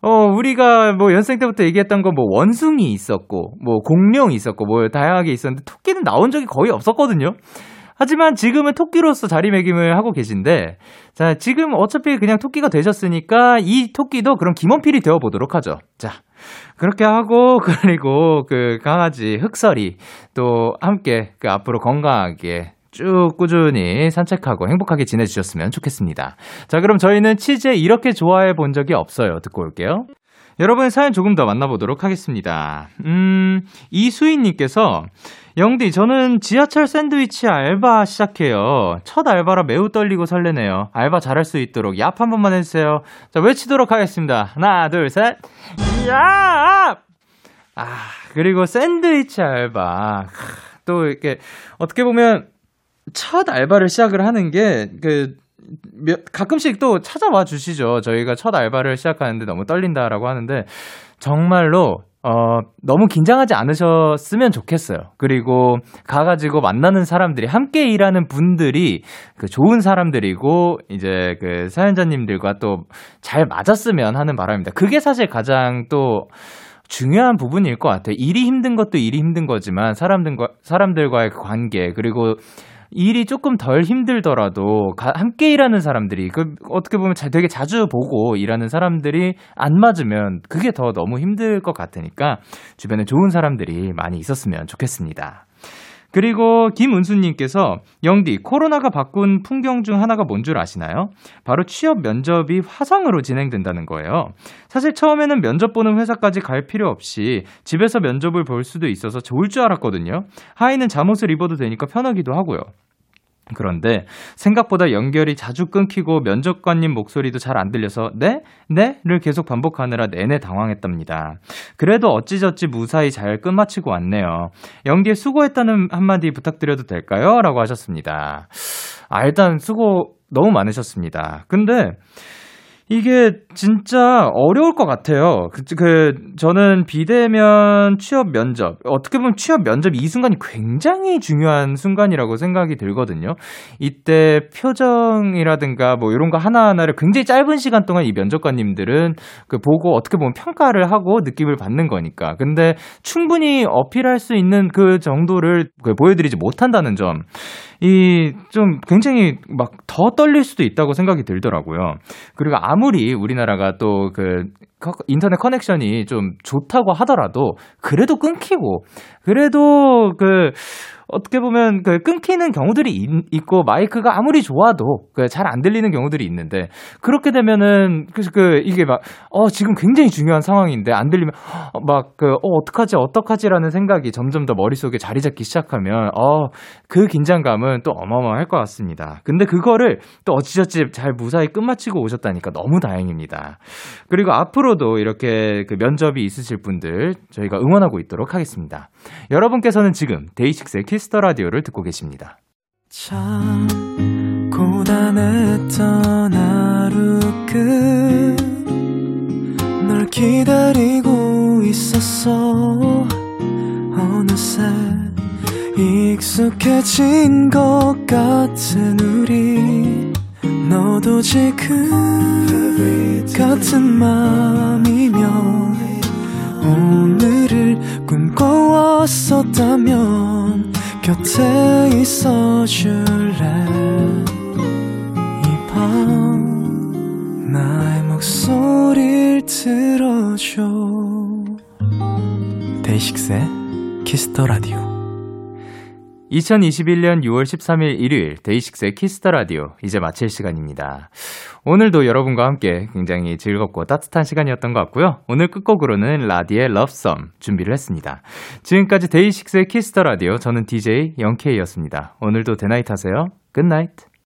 어, 우리가 뭐 연습생 때부터 얘기했던 거 뭐 원숭이 있었고, 뭐 공룡이 있었고, 뭐 다양하게 있었는데 토끼는 나온 적이 거의 없었거든요. 하지만 지금은 토끼로서 자리매김을 하고 계신데, 자, 지금 어차피 그냥 토끼가 되셨으니까 이 토끼도 그럼 김원필이 되어보도록 하죠. 자, 그렇게 하고, 그리고 그 강아지 흑설이 또 함께 그 앞으로 건강하게 쭉 꾸준히 산책하고 행복하게 지내주셨으면 좋겠습니다. 자, 그럼 저희는 치즈에 이렇게 좋아해 본 적이 없어요 듣고 올게요. 여러분의 사연 조금 더 만나보도록 하겠습니다. 음, 이수인님께서 영디, 저는 지하철 샌드위치 알바 시작해요. 첫 알바라 매우 떨리고 설레네요. 알바 잘할 수 있도록 얍 한 번만 해주세요. 자, 외치도록 하겠습니다. 하나, 둘, 셋. 얍! 아, 그리고 샌드위치 알바. 또 이렇게 어떻게 보면 첫 알바를 시작을 하는 게, 그, 몇, 가끔씩 또 찾아와 주시죠. 저희가 첫 알바를 시작하는데 너무 떨린다라고 하는데, 정말로, 어, 너무 긴장하지 않으셨으면 좋겠어요. 그리고 가가지고 만나는 사람들이, 함께 일하는 분들이 그 좋은 사람들이고, 이제 그 사연자님들과 또 잘 맞았으면 하는 바람입니다. 그게 사실 가장 또, 중요한 부분일 것 같아요. 일이 힘든 것도 일이 힘든 거지만, 사람들과, 사람들과의 관계, 그리고, 일이 조금 덜 힘들더라도 가, 함께 일하는 사람들이 그 어떻게 보면 자, 되게 자주 보고 일하는 사람들이 안 맞으면 그게 더 너무 힘들 것 같으니까 주변에 좋은 사람들이 많이 있었으면 좋겠습니다. 그리고 김은수님께서 영디, 코로나가 바꾼 풍경 중 하나가 뭔 줄 아시나요? 바로 취업 면접이 화상으로 진행된다는 거예요. 사실 처음에는 면접 보는 회사까지 갈 필요 없이 집에서 면접을 볼 수도 있어서 좋을 줄 알았거든요. 하의는 잠옷을 입어도 되니까 편하기도 하고요. 그런데 생각보다 연결이 자주 끊기고 면접관님 목소리도 잘 안 들려서 네? 네?를 계속 반복하느라 내내 당황했답니다. 그래도 어찌저찌 무사히 잘 끝마치고 왔네요. 영디에 수고했다는 한마디 부탁드려도 될까요? 라고 하셨습니다. 아, 일단 수고 너무 많으셨습니다. 근데 이게 진짜 어려울 것 같아요. 그, 그 저는 비대면 취업 면접, 어떻게 보면 취업 면접 이 순간이 굉장히 중요한 순간이라고 생각이 들거든요. 이때 표정이라든가 뭐 이런 거 하나하나를 굉장히 짧은 시간 동안 이 면접관님들은 그 보고 어떻게 보면 평가를 하고 느낌을 받는 거니까. 근데 충분히 어필할 수 있는 그 정도를 그 보여드리지 못한다는 점, 이 좀 굉장히 막 더 떨릴 수도 있다고 생각이 들더라고요. 그리고 아 아무리 우리나라가 또 그 인터넷 커넥션이 좀 좋다고 하더라도 그래도 끊기고 그래도 그 어떻게 보면 그 끊기는 경우들이 있, 있고 마이크가 아무리 좋아도 그 잘 안 들리는 경우들이 있는데 그렇게 되면은 그, 그 이게 막 어 지금 굉장히 중요한 상황인데 안 들리면 막 그 어 어떡하지 어떡하지라는 생각이 점점 더 머릿속에 자리 잡기 시작하면 어 그 긴장감은 또 어마어마할 것 같습니다. 근데 그거를 또 어찌저찌 잘 무사히 끝마치고 오셨다니까 너무 다행입니다. 그리고 앞으로도 이렇게 그 면접이 있으실 분들 저희가 응원하고 있도록 하겠습니다. 여러분께서는 지금 데이식스의 키스 더 라디오를 듣고 계십니다. 참 고단했던 하루 끝 널 기다리고 있었어. 어느새 익숙해진 것 같은 우리 너도 지금 같은 맘이면 오늘을 꿈꿔왔었다면 곁에 있어줄래. 이 밤 나의 목소리를 들어줘. 데이식스의 키스 더 라디오. 이천이십일년 유월 십삼일 일요일 데이식스의 키스 더 라디오 이제 마칠 시간입니다. 오늘도 여러분과 함께 굉장히 즐겁고 따뜻한 시간이었던 것 같고요. 오늘 끝곡으로는 라디의 러브썸 준비를 했습니다. 지금까지 데이식스의 키스 더 라디오, 저는 디제이 영케이였습니다. 오늘도 대나잇 하세요. 굿나잇.